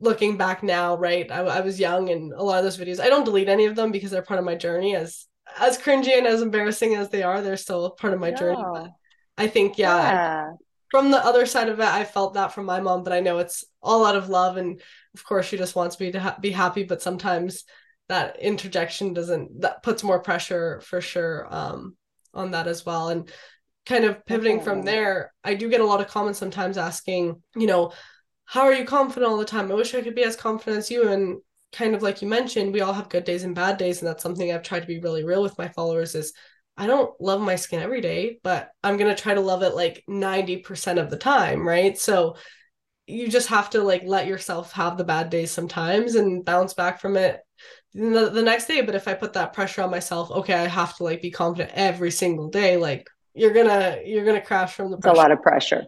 looking back now, right, I was young, and a lot of those videos, I don't delete any of them because they're part of my journey. As cringy and as embarrassing as they are, they're still part of my journey. But I think, from the other side of it, I felt that from my mom, but I know it's all out of love. And of course she just wants me to be happy, but sometimes that interjection that puts more pressure for sure. On that as well. And kind of pivoting from there, I do get a lot of comments sometimes asking, you know, how are you confident all the time? I wish I could be as confident as you. And kind of like you mentioned, we all have good days and bad days. And that's something I've tried to be really real with my followers is I don't love my skin every day, but I'm going to try to love it like 90% of the time. Right. So you just have to like, let yourself have the bad days sometimes and bounce back from it the next day. But if I put that pressure on myself, okay, I have to like be confident every single day, like you're gonna crash from the pressure. It's a lot of pressure.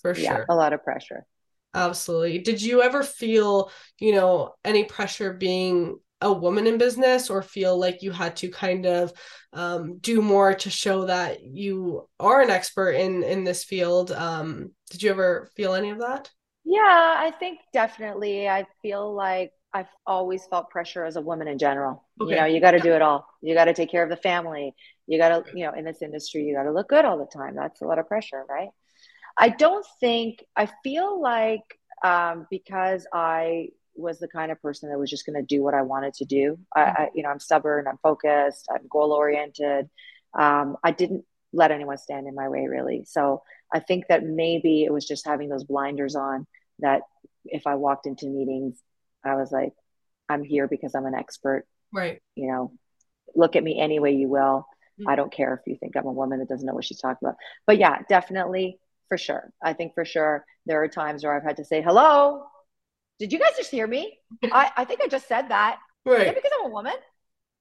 For sure. Yeah, a lot of pressure. Absolutely. Did you ever feel, you know, any pressure being a woman in business, or feel like you had to kind of do more to show that you are an expert in this field? Did you ever feel any of that? Yeah, I think definitely. I feel like I've always felt pressure as a woman in general. Okay. You know, you got to do it all. You got to take care of the family. You got to, you know, in this industry, you got to look good all the time. That's a lot of pressure, right? I feel like because I was the kind of person that was just going to do what I wanted to do. I'm stubborn, I'm focused, I'm goal-oriented. I didn't let anyone stand in my way, really. So I think that maybe it was just having those blinders on that if I walked into meetings, I was like, I'm here because I'm an expert, right? You know, look at me any way you will. Mm-hmm. I don't care if you think I'm a woman that doesn't know what she's talking about, but yeah, definitely for sure. I think for sure there are times where I've had to say, hello, did you guys just hear me? I think I just said that, right? Yeah, because I'm a woman,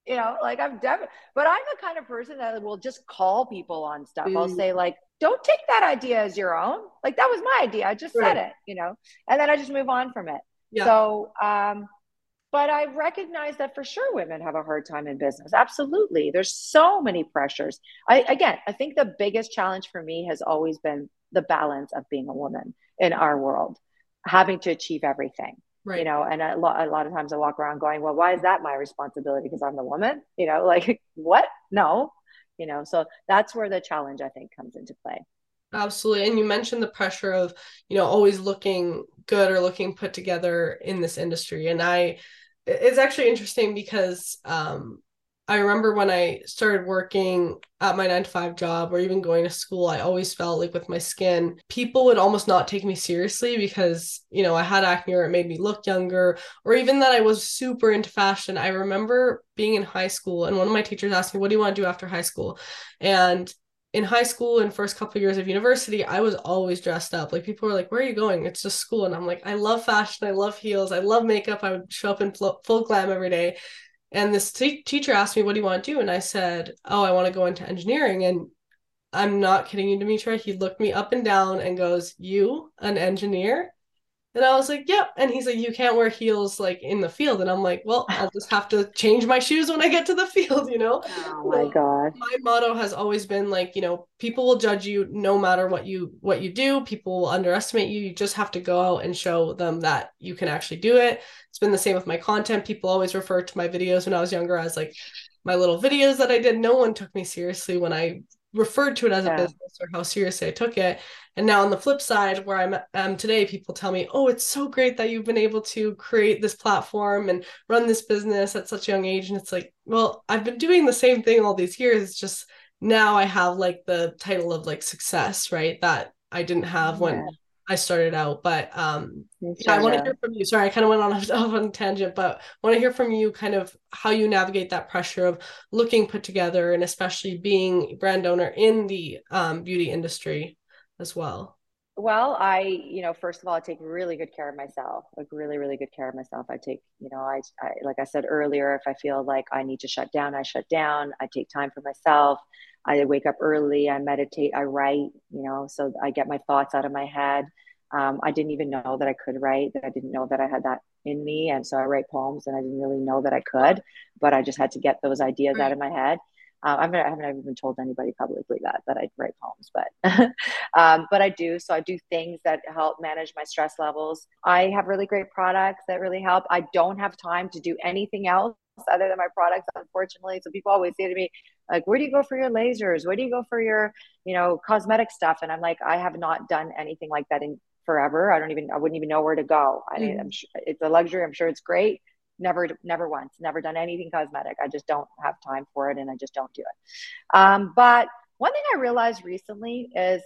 you know, like but I'm the kind of person that will just call people on stuff. Mm-hmm. I'll say like, don't take that idea as your own. Like that was my idea. I just said it, you know, and then I just move on from it. Yeah. So, but I recognize that for sure women have a hard time in business. Absolutely. There's so many pressures. I think the biggest challenge for me has always been the balance of being a woman in our world, having to achieve everything, right? You know, and a lot of times I walk around going, well, why is that my responsibility? Because I'm the woman, you know, like what? No, you know, so that's where the challenge I think comes into play. Absolutely. And you mentioned the pressure of, you know, always looking good or looking put together in this industry. And it's actually interesting because I remember when I started working at my 9-to-5 job or even going to school, I always felt like with my skin, people would almost not take me seriously because, you know, I had acne or it made me look younger, or even that I was super into fashion. I remember being in high school and one of my teachers asked me, what do you want to do after high school? And in high school and first couple of years of university, I was always dressed up. Like people were like, where are you going? It's just school. And I'm like, I love fashion. I love heels. I love makeup. I would show up in full glam every day. And this teacher asked me, what do you want to do? And I said, oh, I want to go into engineering. And I'm not kidding you, Dimitra, he looked me up and down and goes, you, an engineer? And I was like, yep. And he's like, you can't wear heels like in the field. And I'm like, well, I'll just have to change my shoes when I get to the field, you know? Oh my God. My motto has always been like, you know, people will judge you no matter what you do. People will underestimate you. You just have to go out and show them that you can actually do it. It's been the same with my content. People always refer to my videos when I was younger as like my little videos that I did. No one took me seriously when I referred to it as a business or how seriously I took it. And now on the flip side where I'm today, people tell me, oh, it's so great that you've been able to create this platform and run this business at such a young age. And it's like, well, I've been doing the same thing all these years. It's just now I have like the title of like success, right? That I didn't have when I started out. But I want to hear from you. Sorry, I kind of went on a tangent, but want to hear from you kind of how you navigate that pressure of looking put together and especially being a brand owner in the beauty industry as well. Well, I, you know, first of all, I take really good care of myself, like really, really good care of myself. I take, you know, I like I said earlier, if I feel like I need to shut down, I shut down. I take time for myself. I wake up early, I meditate, I write, you know, so I get my thoughts out of my head. I didn't even know that I could write, that I didn't know that I had that in me. And so I write poems and I didn't really know that I could, but I just had to get those ideas out of my head. I haven't even told anybody publicly that I write poems, but, but I do. So I do things that help manage my stress levels. I have really great products that really help. I don't have time to do anything else other than my products, unfortunately. So people always say to me, like, where do you go for your lasers? Where do you go for your, you know, cosmetic stuff? And I'm like, I have not done anything like that in forever. I wouldn't even know where to go. I'm sure it's a luxury. I'm sure it's great. Never done anything cosmetic. I just don't have time for it. And I just don't do it. But one thing I realized recently is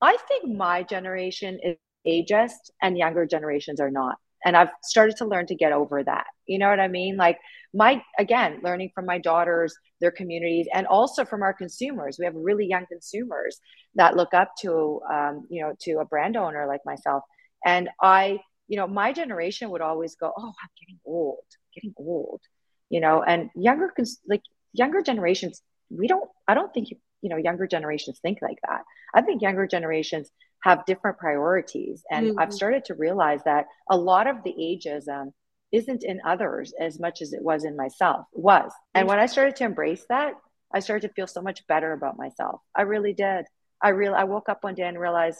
I think my generation is ageist and younger generations are not. And I've started to learn to get over that. You know what I mean? Like learning from my daughters, their communities, and also from our consumers. We have really young consumers that look up to, you know, to a brand owner like myself. And you know, my generation would always go, oh, I'm getting old, you know, and younger generations, I don't think, you know, younger generations think like that. I think younger generations have different priorities. And I've started to realize that a lot of the ageism isn't in others as much as it was in myself. And when I started to embrace that, I started to feel so much better about myself. I really did. I woke up one day and realized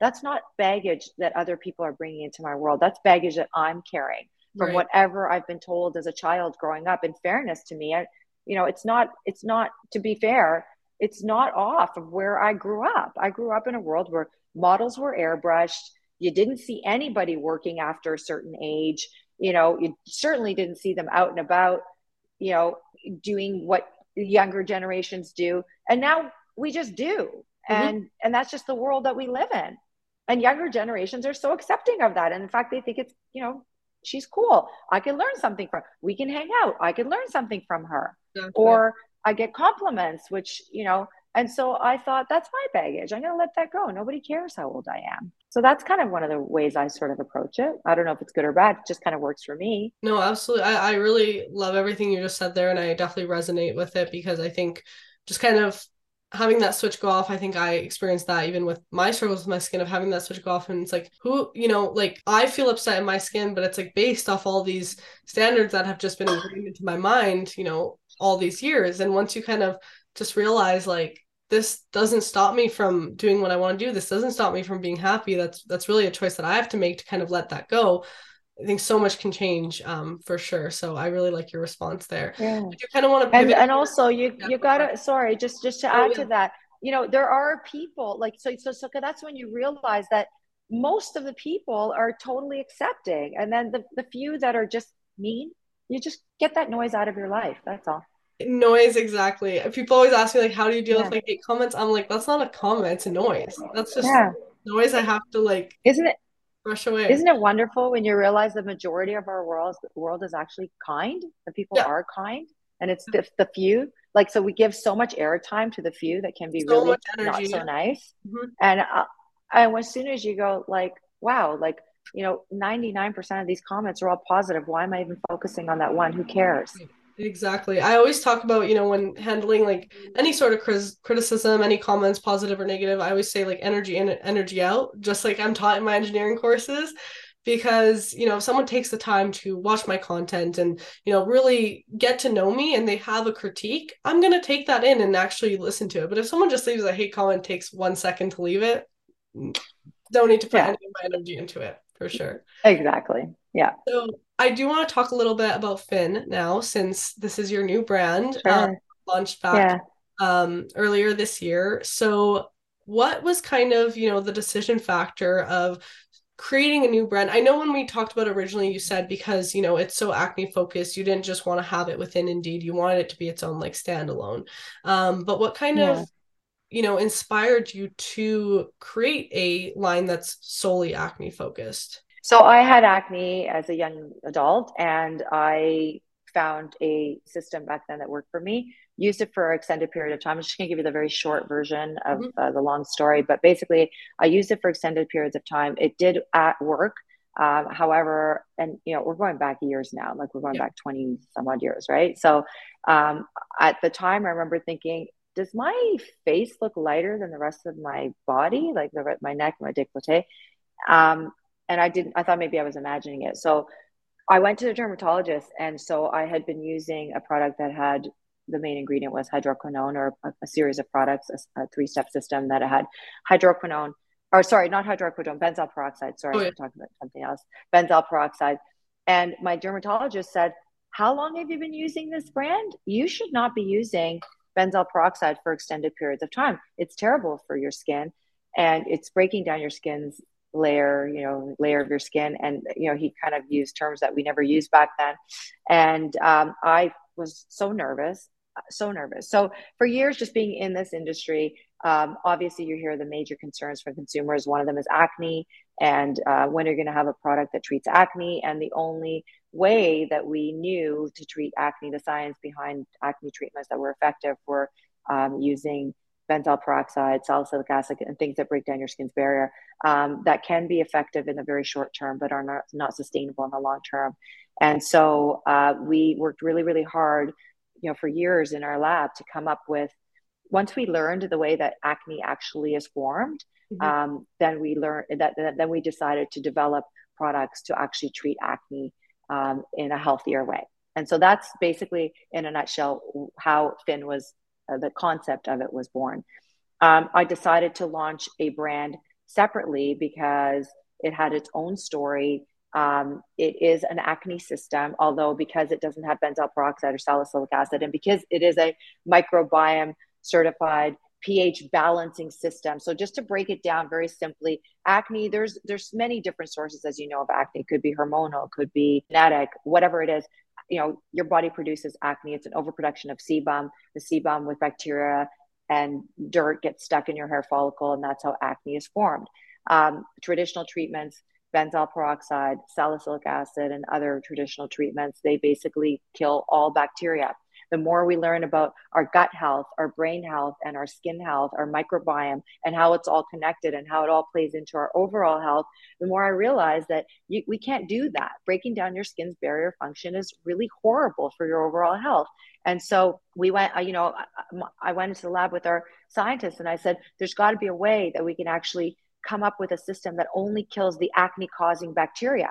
that's not baggage that other people are bringing into my world. That's baggage that I'm carrying from whatever I've been told as a child growing up. In fairness to me, you know, it's not to be fair. It's not off of where I grew up. I grew up in a world where models were airbrushed. You didn't see anybody working after a certain age. You know, you certainly didn't see them out and about, you know, doing what younger generations do. And now we just do. And that's just the world that we live in. And younger generations are so accepting of that. And in fact, they think it's, you know, she's cool. I can learn something from her. We can hang out. I can learn something from her. Exactly. Or I get compliments, which, you know, and so I thought that's my baggage. I'm going to let that go. Nobody cares how old I am. So that's kind of one of the ways I sort of approach it. I don't know if it's good or bad. It just kind of works for me. No, absolutely. I really love everything you just said there. And I definitely resonate with it because I think just kind of having that switch go off, I think I experienced that even with my struggles with my skin of having that switch go off. And it's like, you know, like I feel upset in my skin, but it's like based off all these standards that have just been ingrained into my mind, you know, all these years. And once you kind of just realize like, this doesn't stop me from doing what I want to do. This doesn't stop me from being happy. That's really a choice that I have to make to kind of let that go. I think so much can change for sure. So I really like your response there. Yeah. I do kind of want to pivot. And also you gotta, sorry, just to add to that, you know, there are people like, so that's when you realize that most of the people are totally accepting. And then the few that are just mean, you just get that noise out of your life. That's all. Noise, exactly. People always ask me like, how do you deal with like hate comments? I'm like, that's not a comment, it's a noise. That's just noise I have to like brush away. Isn't it wonderful when you realize the majority of our world is actually kind? The people are kind, and it's the few. Like, so we give so much airtime to the few that can be so really not so nice. And as soon as you go like, wow, like, you know, 99% of these comments are all positive. Why am I even focusing on that one? Who cares? Exactly. I always talk about, you know, when handling like any sort of criticism, any comments, positive or negative, I always say like energy in, energy out, just like I'm taught in my engineering courses, because, you know, if someone takes the time to watch my content and, you know, really get to know me and they have a critique, I'm going to take that in and actually listen to it. But if someone just leaves a hate comment, takes 1 second to leave it, don't need to put any of my energy into it, for sure. Exactly. Yeah. So I do want to talk a little bit about Finn now, since this is your new brand, launched back earlier this year. So what was kind of, you know, the decision factor of creating a new brand? I know when we talked about it originally, you said because, you know, it's so acne focused, you didn't just want to have it within Indeed, you wanted it to be its own like standalone. But what kind of, you know, inspired you to create a line that's solely acne focused? So I had acne as a young adult, and I found a system back then that worked for me, used it for an extended period of time. I'm just going to give you the very short version of the long story, but basically I used it for extended periods of time. It did at work. However, and you know, we're going back years now, like we're going back 20 some odd years. Right. So at the time I remember thinking, does my face look lighter than the rest of my body? Like the, my neck, my décolleté. And I didn't, I thought maybe I was imagining it. So I went to the dermatologist, and so I had been using a product that had, the main ingredient was hydroquinone, or a series of products, a three-step system that had hydroquinone, or sorry, not hydroquinone, benzoyl peroxide. Sorry, I'm talking about something else, benzoyl peroxide. And my dermatologist said, how long have you been using this brand? You should not be using benzoyl peroxide for extended periods of time. It's terrible for your skin, and it's breaking down your skin's layer, you know, layer of your skin. And, you know, he kind of used terms that we never used back then. And I was so nervous, so nervous. So for years, just being in this industry, obviously you hear the major concerns from consumers. One of them is acne, and when you're going to have a product that treats acne. And the only way that we knew to treat acne, the science behind acne treatments that were effective, were using benzoyl peroxide, salicylic acid, and things that break down your skin's barrier that can be effective in the very short term, but are not sustainable in the long term. And so we worked really, really hard, you know, for years in our lab to come up with, once we learned the way that acne actually is formed, then we learned that, then we decided to develop products to actually treat acne in a healthier way. And so that's basically, in a nutshell, how Finn was, the concept of it was born. I decided to launch a brand separately because it had its own story. It is an acne system, although because it doesn't have benzoyl peroxide or salicylic acid, and because it is a microbiome certified pH balancing system. So just to break it down very simply, acne, there's many different sources, as you know, of acne. It could be hormonal, it could be genetic, whatever it is. You know, your body produces acne. It's an overproduction of sebum. The sebum with bacteria and dirt gets stuck in your hair follicle, and that's how acne is formed. Traditional treatments, benzoyl peroxide, salicylic acid, and other traditional treatments, they basically kill all bacteria. The more we learn about our gut health, our brain health, and our skin health, our microbiome, and how it's all connected and how it all plays into our overall health, the more I realize that we can't do that. Breaking down your skin's barrier function is really horrible for your overall health. And so we went, you know, I went into the lab with our scientists, and I said, there's got to be a way that we can actually come up with a system that only kills the acne-causing bacteria,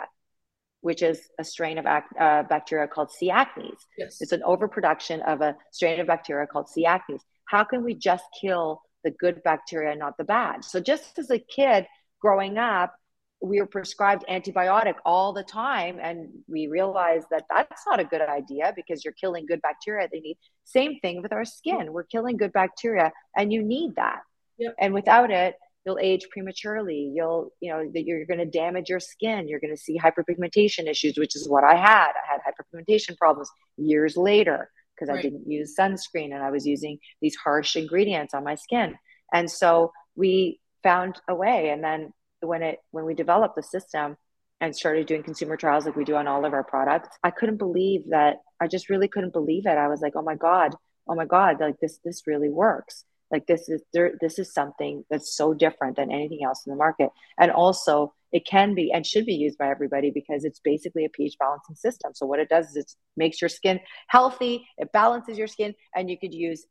which is a strain of bacteria called C. acnes. Yes. It's an overproduction of a strain of bacteria called C. acnes. How can we just kill the good bacteria, not the bad? So just as a kid growing up, we were prescribed antibiotic all the time, and we realized that that's not a good idea because you're killing good bacteria they need. Same thing with our skin. We're killing good bacteria, and you need that. Yep. And without it, you'll age prematurely. You're going to damage your skin. You're going to see hyperpigmentation issues, which is what I had. I had hyperpigmentation problems years later because I didn't use sunscreen, and I was using these harsh ingredients on my skin. And so we found a way. And then when we developed the system and started doing consumer trials like we do on all of our products, I couldn't believe that. I just really couldn't believe it. I was like, oh my God, like this really works. Like this is something that's so different than anything else in the market. And also it can be and should be used by everybody because it's basically a pH balancing system. So what it does is it makes your skin healthy, it balances your skin, and you could use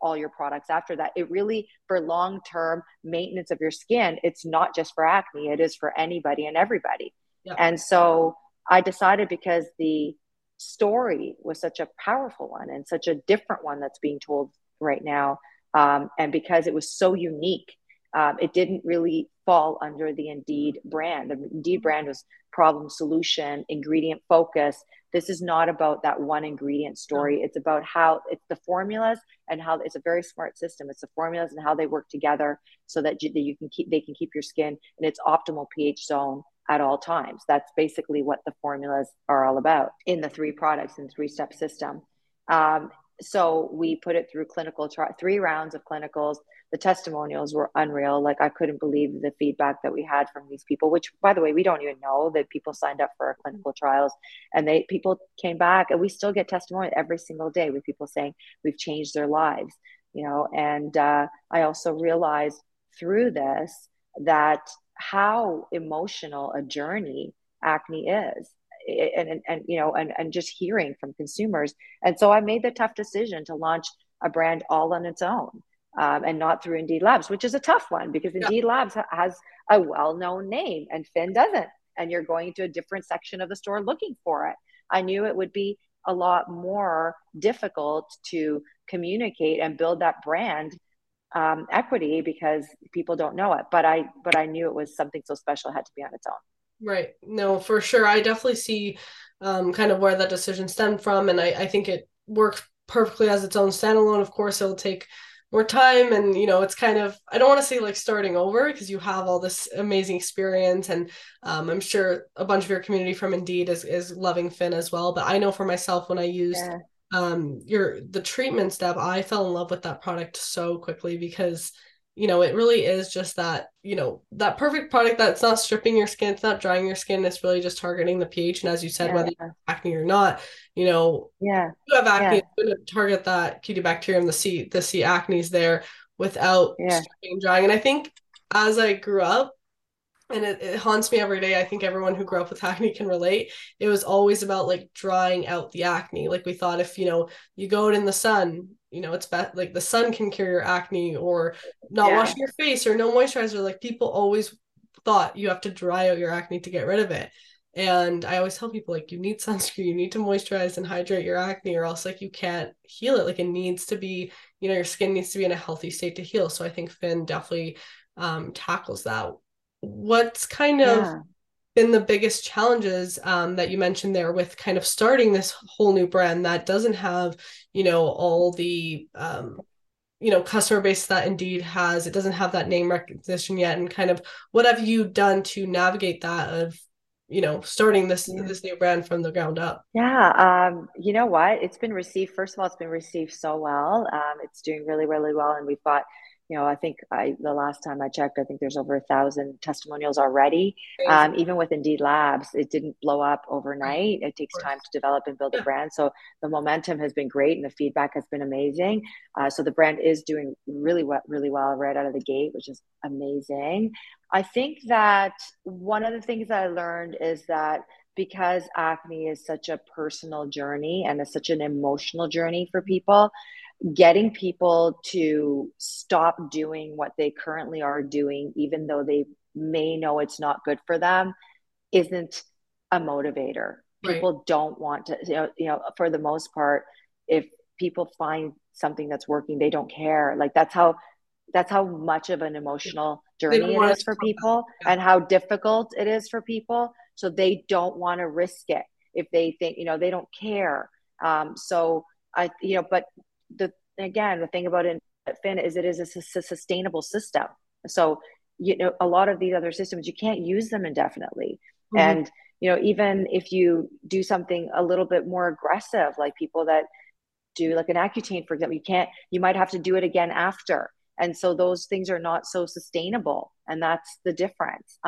all your products after that. It really, for long-term maintenance of your skin, it's not just for acne, it is for anybody and everybody. Yeah. And so I decided, because the story was such a powerful one and such a different one that's being told right now, and because it was so unique, it didn't really fall under the Indeed brand. The Indeed brand was problem solution, ingredient focus. This is not about that one ingredient story. It's about how it's the formulas and how it's a very smart system. It's the formulas and how they work together so that they can keep your skin in its optimal pH zone at all times. That's basically what the formulas are all about in the three products and three-step system. So we put it through clinical trial, 3 rounds of clinicals. The testimonials were unreal. Like, I couldn't believe the feedback that we had from these people, which, by the way, we don't even know that people signed up for our clinical trials, and people came back, and we still get testimony every single day with people saying we've changed their lives, you know? And I also realized through this that how emotional a journey acne is. And just hearing from consumers. And so I made the tough decision to launch a brand all on its own, and not through Indeed Labs, which is a tough one because Indeed Labs has a well-known name and Finn doesn't. And you're going to a different section of the store looking for it. I knew it would be a lot more difficult to communicate and build that brand equity because people don't know it. But I knew it was something so special, it had to be on its own. Right. No, for sure. I definitely see kind of where that decision stemmed from. And I think it worked perfectly as its own standalone. Of course, it'll take more time. And, you know, it's kind of, I don't want to say like starting over, because you have all this amazing experience. And I'm sure a bunch of your community from Indeed is loving Finn as well. But I know for myself, when I used the treatment step, I fell in love with that product so quickly because, you know, it really is just that, you know, that perfect product that's not stripping your skin, it's not drying your skin, it's really just targeting the pH. And as you said, whether you have acne or not, you know, you have acne, it's going to target that Cutibacterium, the C acnes there without stripping and drying. And I think as I grew up, and it haunts me every day, I think everyone who grew up with acne can relate, it was always about like drying out the acne. Like, we thought if, you know, you go out in the sun, you know, it's bad, like the sun can cure your acne, or not washing your face, or no moisturizer. Like, people always thought you have to dry out your acne to get rid of it. And I always tell people, like, you need sunscreen, you need to moisturize and hydrate your acne, or else like you can't heal it. Like, it needs to be, you know, your skin needs to be in a healthy state to heal. So I think Finn definitely tackles that. What's kind of been the biggest challenges that you mentioned there with kind of starting this whole new brand that doesn't have, you know, all the, you know, customer base that Indeed has, it doesn't have that name recognition yet, and kind of what have you done to navigate that of, you know, starting this new brand from the ground up? Yeah. You know what, it's been received, first of all, it's been received so well. It's doing really, really well. And we've got, you know, I think the last time I checked, I think there's over 1,000 testimonials already. Even with Indeed Labs, it didn't blow up overnight. It takes time to develop and build a brand. So the momentum has been great and the feedback has been amazing. So the brand is doing really well right out of the gate, which is amazing. I think that one of the things that I learned is that because acne is such a personal journey and it's such an emotional journey for people, getting people to stop doing what they currently are doing, even though they may know it's not good for them, isn't a motivator. Right. People don't want to, you know, for the most part, if people find something that's working, they don't care. Like, that's how much of an emotional journey it is for people and how difficult it is for people. So they don't want to risk it if they think, you know, they don't care. But the thing about Finn is it is a sustainable system. So, you know, a lot of these other systems, you can't use them indefinitely. Mm-hmm. And, you know, even if you do something a little bit more aggressive, like people that do like an Accutane, for example, you might have to do it again after. And so those things are not so sustainable, and that's the difference.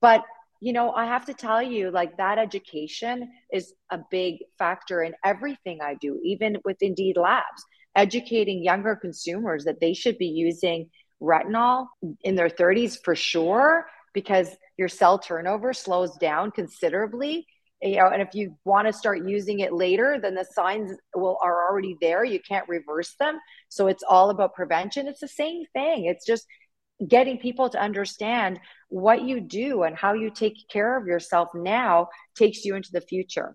But, you know, I have to tell you, like, that education is a big factor in everything I do, even with Indeed Labs, educating younger consumers that they should be using retinol in their 30s for sure, because your cell turnover slows down considerably. You know, and if you want to start using it later, then the signs are already there. You can't reverse them. So it's all about prevention. It's the same thing. It's just getting people to understand what you do and how you take care of yourself now takes you into the future.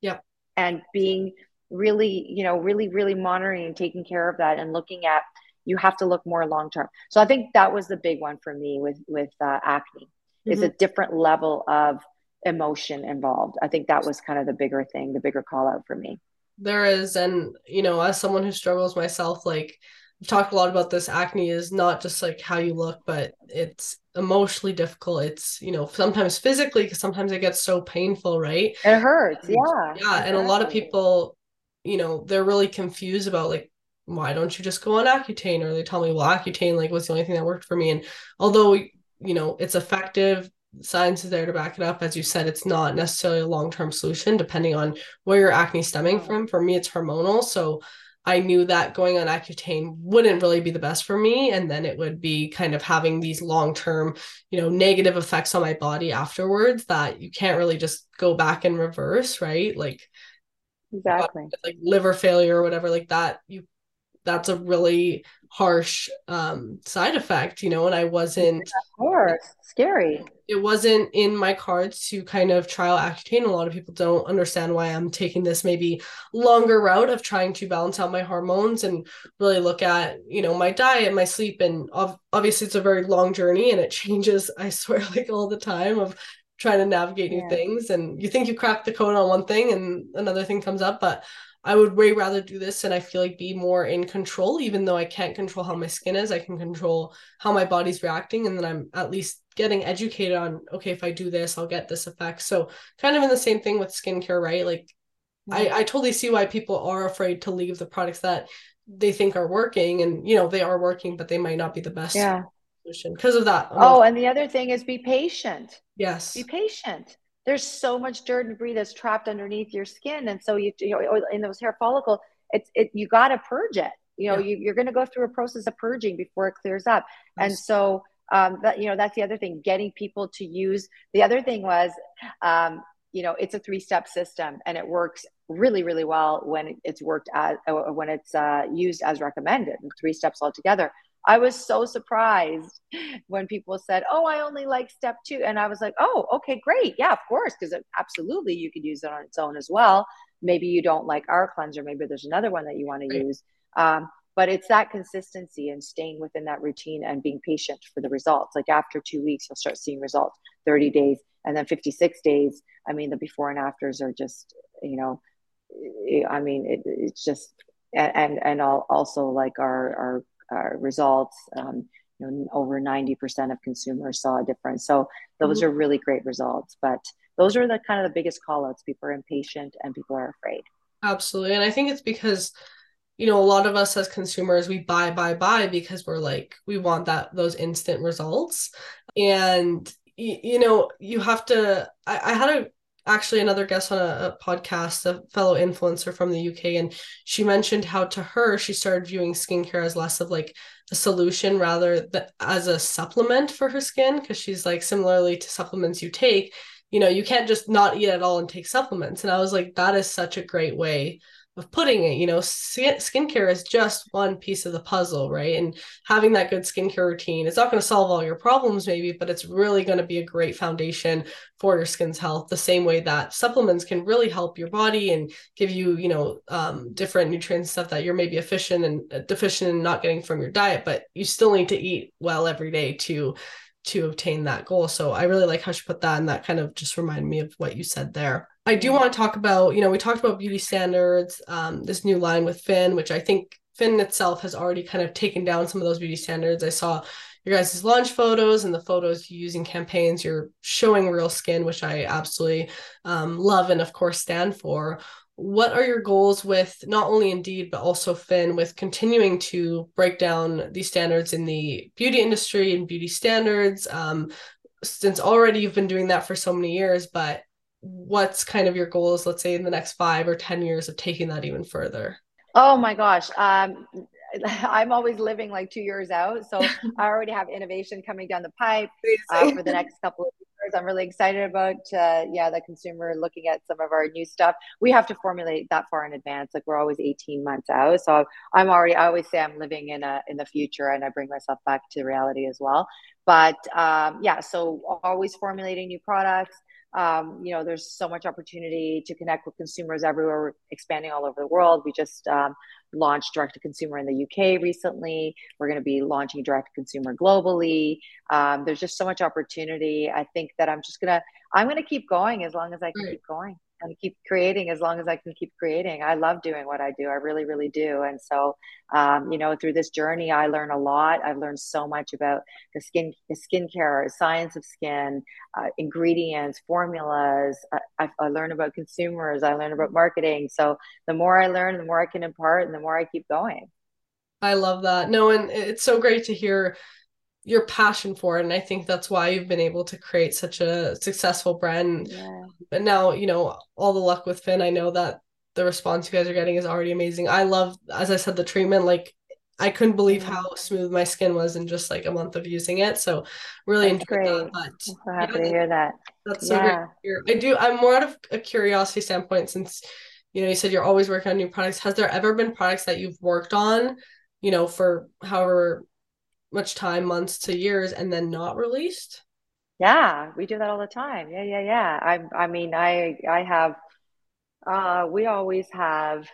Yeah. And being really, you know, really, really monitoring and taking care of that and looking at, you have to look more long-term. So I think that was the big one for me with acne, is a different level of emotion involved. I think that was kind of the bigger thing, the bigger call out for me. There is. And, you know, as someone who struggles myself, like, I've talked a lot about this. Acne is not just like how you look, but it's emotionally difficult. It's, you know, sometimes physically, because sometimes it gets so painful, right? It hurts. Yeah. Yeah. And a lot of people, you know, they're really confused about like, why don't you just go on Accutane? Or they tell me, well, Accutane, like, was the only thing that worked for me. And although, you know, it's effective, science is there to back it up. As you said, it's not necessarily a long-term solution, depending on where your acne is stemming from. For me, it's hormonal. So I knew that going on Accutane wouldn't really be the best for me. And then it would be kind of having these long-term, you know, negative effects on my body afterwards that you can't really just go back and reverse, right? Like, exactly. Like liver failure or whatever like that. That's a really harsh side effect, you know, and I wasn't, of course, scary. It wasn't in my cards to kind of trial Accutane. A lot of people don't understand why I'm taking this maybe longer route of trying to balance out my hormones and really look at, you know, my diet, my sleep. And obviously it's a very long journey and it changes, I swear, like all the time of trying to navigate new things. And you think you crack the code on one thing and another thing comes up, but I would way rather do this, and I feel like be more in control. Even though I can't control how my skin is, I can control how my body's reacting. And then I'm at least getting educated on, okay, if I do this, I'll get this effect. So kind of in the same thing with skincare, right? Like I totally see why people are afraid to leave the products that they think are working, and, you know, they are working, but they might not be the best solution because of that. And the other thing is be patient. Yes. Be patient. There's so much dirt and debris that's trapped underneath your skin. And so, you know, in those hair follicle, you got to purge it. You know, you're going to go through a process of purging before it clears up. Nice. And so, you know, that's the other thing, getting people to use. The other thing was, you know, it's a 3-step system and it works really, really well when it's used as recommended, and 3 steps altogether. I was so surprised when people said, oh, I only like step 2. And I was like, oh, okay, great. Yeah, of course. Because absolutely you could use it on its own as well. Maybe you don't like our cleanser. Maybe there's another one that you want to use. But it's that consistency and staying within that routine and being patient for the results. Like after 2 weeks, you'll start seeing results, 30 days and then 56 days. I mean, the before and afters are just, you know, I mean, it's just, and also like our results, you know, over 90% of consumers saw a difference. So those are really great results, but those are the kind of the biggest call outs. People are impatient and people are afraid. Absolutely. And I think it's because, you know, a lot of us as consumers, we buy because we're like, we want those instant results. And you know, you have to, I had actually another guest on a podcast, a fellow influencer from the UK, and she mentioned how to her, she started viewing skincare as less of like a solution rather than as a supplement for her skin. Cause she's like, similarly to supplements you take, you know, you can't just not eat at all and take supplements. And I was like, that is such a great way of putting it. You know, skincare is just one piece of the puzzle, right? And having that good skincare routine, it's not going to solve all your problems maybe, but it's really going to be a great foundation for your skin's health, the same way that supplements can really help your body and give you, you know, different nutrients, stuff that you're maybe deficient in not getting from your diet, but you still need to eat well every day to obtain that goal. So I really like how she put that, and that kind of just reminded me of what you said there. I do want to talk about, you know, we talked about beauty standards, this new line with Finn, which I think Finn itself has already kind of taken down some of those beauty standards. I saw your guys' launch photos and the photos you use in campaigns. You're showing real skin, which I absolutely love and, of course, stand for. What are your goals with not only Indeed, but also Finn, with continuing to break down these standards in the beauty industry and beauty standards, since already you've been doing that for so many years, but what's kind of your goals, let's say in the next 5 or 10 years, of taking that even further? Oh my gosh. I'm always living like 2 years out. So I already have innovation coming down the pipe for the next couple of years. customers. I'm really excited about, the consumer looking at some of our new stuff. We have to formulate that far in advance. Like we're always 18 months out. So I always say I'm living in the future, and I bring myself back to reality as well. But so always formulating new products. There's so much opportunity to connect with consumers everywhere. We're expanding all over the world. We just launched direct-to-consumer in the UK recently. We're going to be launching direct-to-consumer globally. There's just so much opportunity. I think that I'm going to keep going as long as I can keep going, and keep creating as long as I can keep creating. I love doing what I do. I really, really do. And so, through this journey, I learn a lot. I've learned so much about the skincare, science of skin, ingredients, formulas. I learn about consumers. I learn about marketing. So the more I learn, the more I can impart, and the more I keep going. I love that. No, and it's so great to hear your passion for it. And I think that's why you've been able to create such a successful brand. Yeah. And now, all the luck with Finn. I know that the response you guys are getting is already amazing. I love, as I said, the treatment, like I couldn't believe how smooth my skin was in just like a month of using it. So really enjoyed that. But, I'm so happy to hear that. That's so great to hear. I'm more out of a curiosity standpoint, since, you said you're always working on new products. Has there ever been products that you've worked on, for however much time, months to years, and then not released? Yeah, we do that all the time. Yeah. We always have,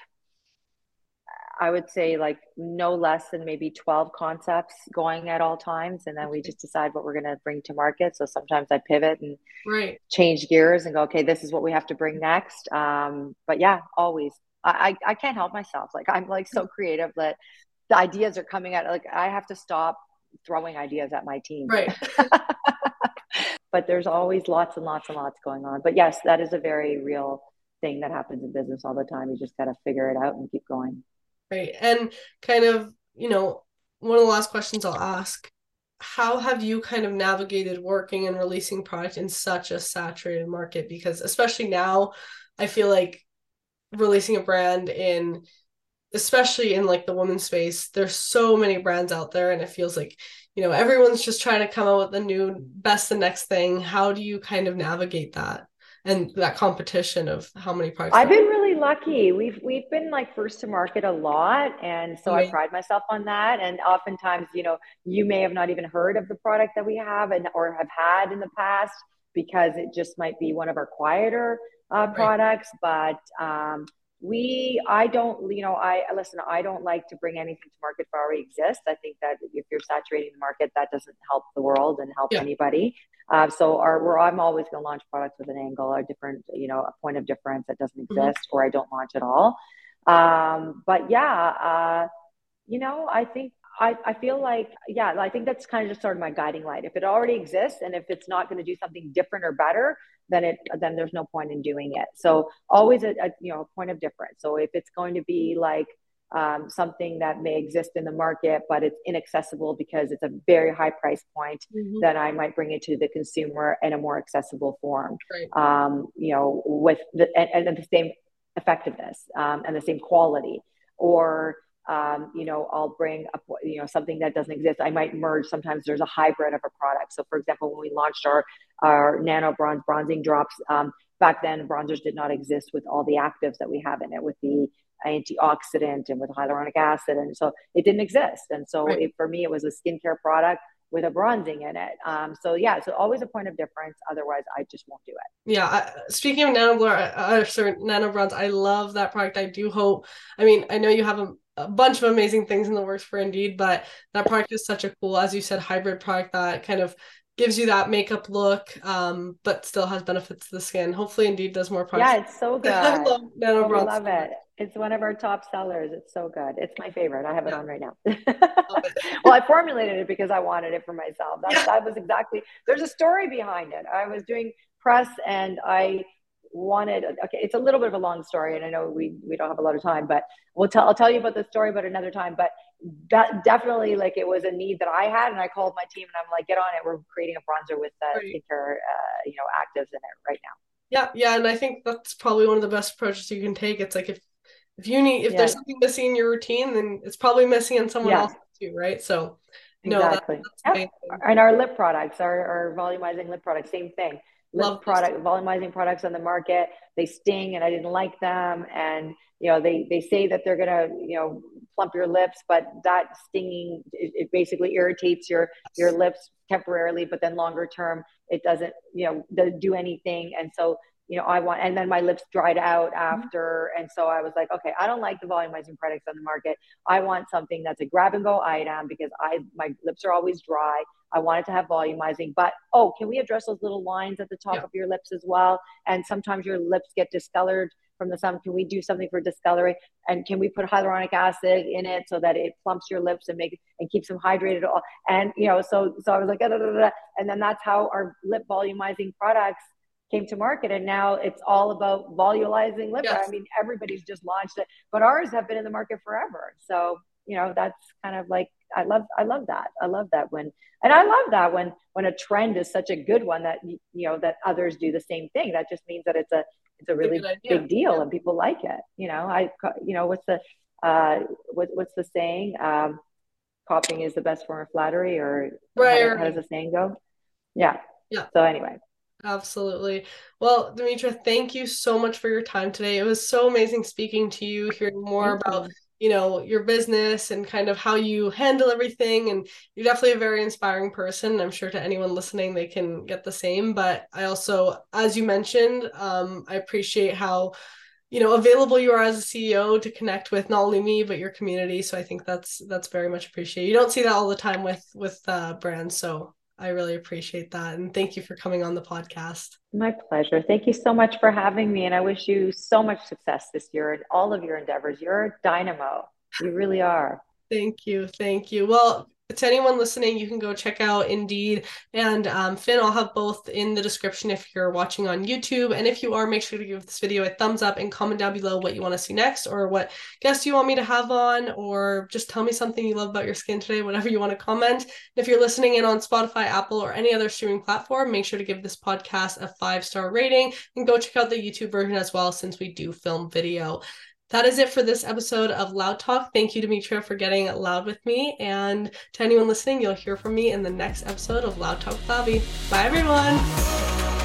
I would say, like no less than maybe 12 concepts going at all times. And then we just decide what we're going to bring to market. So sometimes I pivot and change gears and go, okay, this is what we have to bring next. But yeah, always. I can't help myself. Like I'm like so creative that the ideas are coming out. Like I have to stop throwing ideas at my team. Right. But there's always lots and lots and lots going on. But yes, that is a very real thing that happens in business all the time. You just got to figure it out and keep going. Right. And kind of, one of the last questions I'll ask, how have you kind of navigated working and releasing product in such a saturated market? Because especially now, I feel like releasing a brand especially in like the women's space, there's so many brands out there, and it feels like, everyone's just trying to come out with the new best, the next thing. How do you kind of navigate that and that competition of how many products? I've been really lucky. We've been like first to market a lot. And so I pride myself on that. And oftentimes, you may have not even heard of the product that we have or have had in the past, because it just might be one of our quieter products. But, I don't like to bring anything to market that already exists. I think that if you're saturating the market, that doesn't help the world and help anybody. I'm always going to launch products with an angle or different, a point of difference that doesn't exist, or I don't launch at all. I think I feel like, I think that's kind of just sort of my guiding light. If it already exists, and if it's not going to do something different or better, then there's no point in doing it. So always a point of difference. So if it's going to be like something that may exist in the market, but it's inaccessible because it's a very high price point, then I might bring it to the consumer in a more accessible form, with the same effectiveness and the same quality. Or I'll bring up, something that doesn't exist. I might merge. Sometimes there's a hybrid of a product. So for example, when we launched our Nano Bronze bronzing drops, back then bronzers did not exist with all the actives that we have in it, with the antioxidant and with hyaluronic acid. And so it didn't exist. And so for me, it was a skincare product with a bronzing in it. So always a point of difference. Otherwise, I just won't do it. Yeah. Speaking of Nano Blur, Nano Bronze, I love that product. I do hope, I know you have a bunch of amazing things in the works for Indeed, but that product is such a cool, as you said, hybrid product that kind of gives you that makeup look, but still has benefits to the skin. Hopefully Indeed does more products. Yeah, it's so good. I love Nano Bronze. I love it. It's one of our top sellers. It's so good. It's my favorite. I have it on right now. Well, I formulated it because I wanted it for myself. That was exactly, there's a story behind it. I was doing press and I wanted, it's a little bit of a long story, and I know we don't have a lot of time, but I'll tell you about the story about another time. But that definitely, like, it was a need that I had, and I called my team and I'm like, get on it, we're creating a bronzer with skincare actives in it right now. Yeah And I think that's probably one of the best approaches you can take. It's like if there's something missing in your routine, then it's probably missing in someone else too, right? So Exactly. No, and our lip products, our volumizing lip products, same thing. Volumizing products on the market, they sting and I didn't like them. And, you know, they say that they're going to, you know, plump your lips, but that stinging, it basically irritates your lips temporarily, but then longer term, it doesn't, you know, doesn't do anything. And so, you know, and then my lips dried out after. And so I was like, okay, I don't like the volumizing products on the market. I want something that's a grab and go item because my lips are always dry. I wanted to have volumizing, but, oh, can we address those little lines at the top of your lips as well? And sometimes your lips get discolored from the sun. Can we do something for discoloring? And can we put hyaluronic acid in it so that it plumps your lips and keeps them hydrated? And, you know, so I was like, da, da, da, da. And then that's how our lip volumizing products came to market. And now it's all about volumizing lip. Yes. I mean, everybody's just launched it, but ours have been in the market forever. So, you know, that's kind of like, I love that when a trend is such a good one that, you know, that others do the same thing. That just means that it's a really big deal and people like it. You know, what's the saying? Copying is the best form of flattery, or how does the saying go? Yeah. So anyway. Absolutely. Well, Dimitra, thank you so much for your time today. It was so amazing speaking to you, hearing more about, you know, your business and kind of how you handle everything. And you're definitely a very inspiring person. I'm sure to anyone listening, they can get the same. But I also, as you mentioned, I appreciate how, you know, available you are as a CEO to connect with not only me, but your community. So I think that's very much appreciated. You don't see that all the time with brands. So I really appreciate that. And thank you for coming on the podcast. My pleasure. Thank you so much for having me. And I wish you so much success this year in all of your endeavors. You're a dynamo. You really are. Thank you. Thank you. Well, to anyone listening, you can go check out Indeed and Finn. I'll have both in the description if you're watching on YouTube. And if you are, make sure to give this video a thumbs up and comment down below what you want to see next, or what guests you want me to have on, or just tell me something you love about your skin today, whatever you want to comment. If you're listening in on Spotify, Apple, or any other streaming platform, make sure to give this podcast a 5-star rating and go check out the YouTube version as well, since we do film video. That is it for this episode of Loud Talk. Thank you, Dimitra, for getting loud with me. And to anyone listening, you'll hear from me in the next episode of Loud Talk with Lavi. Bye, everyone.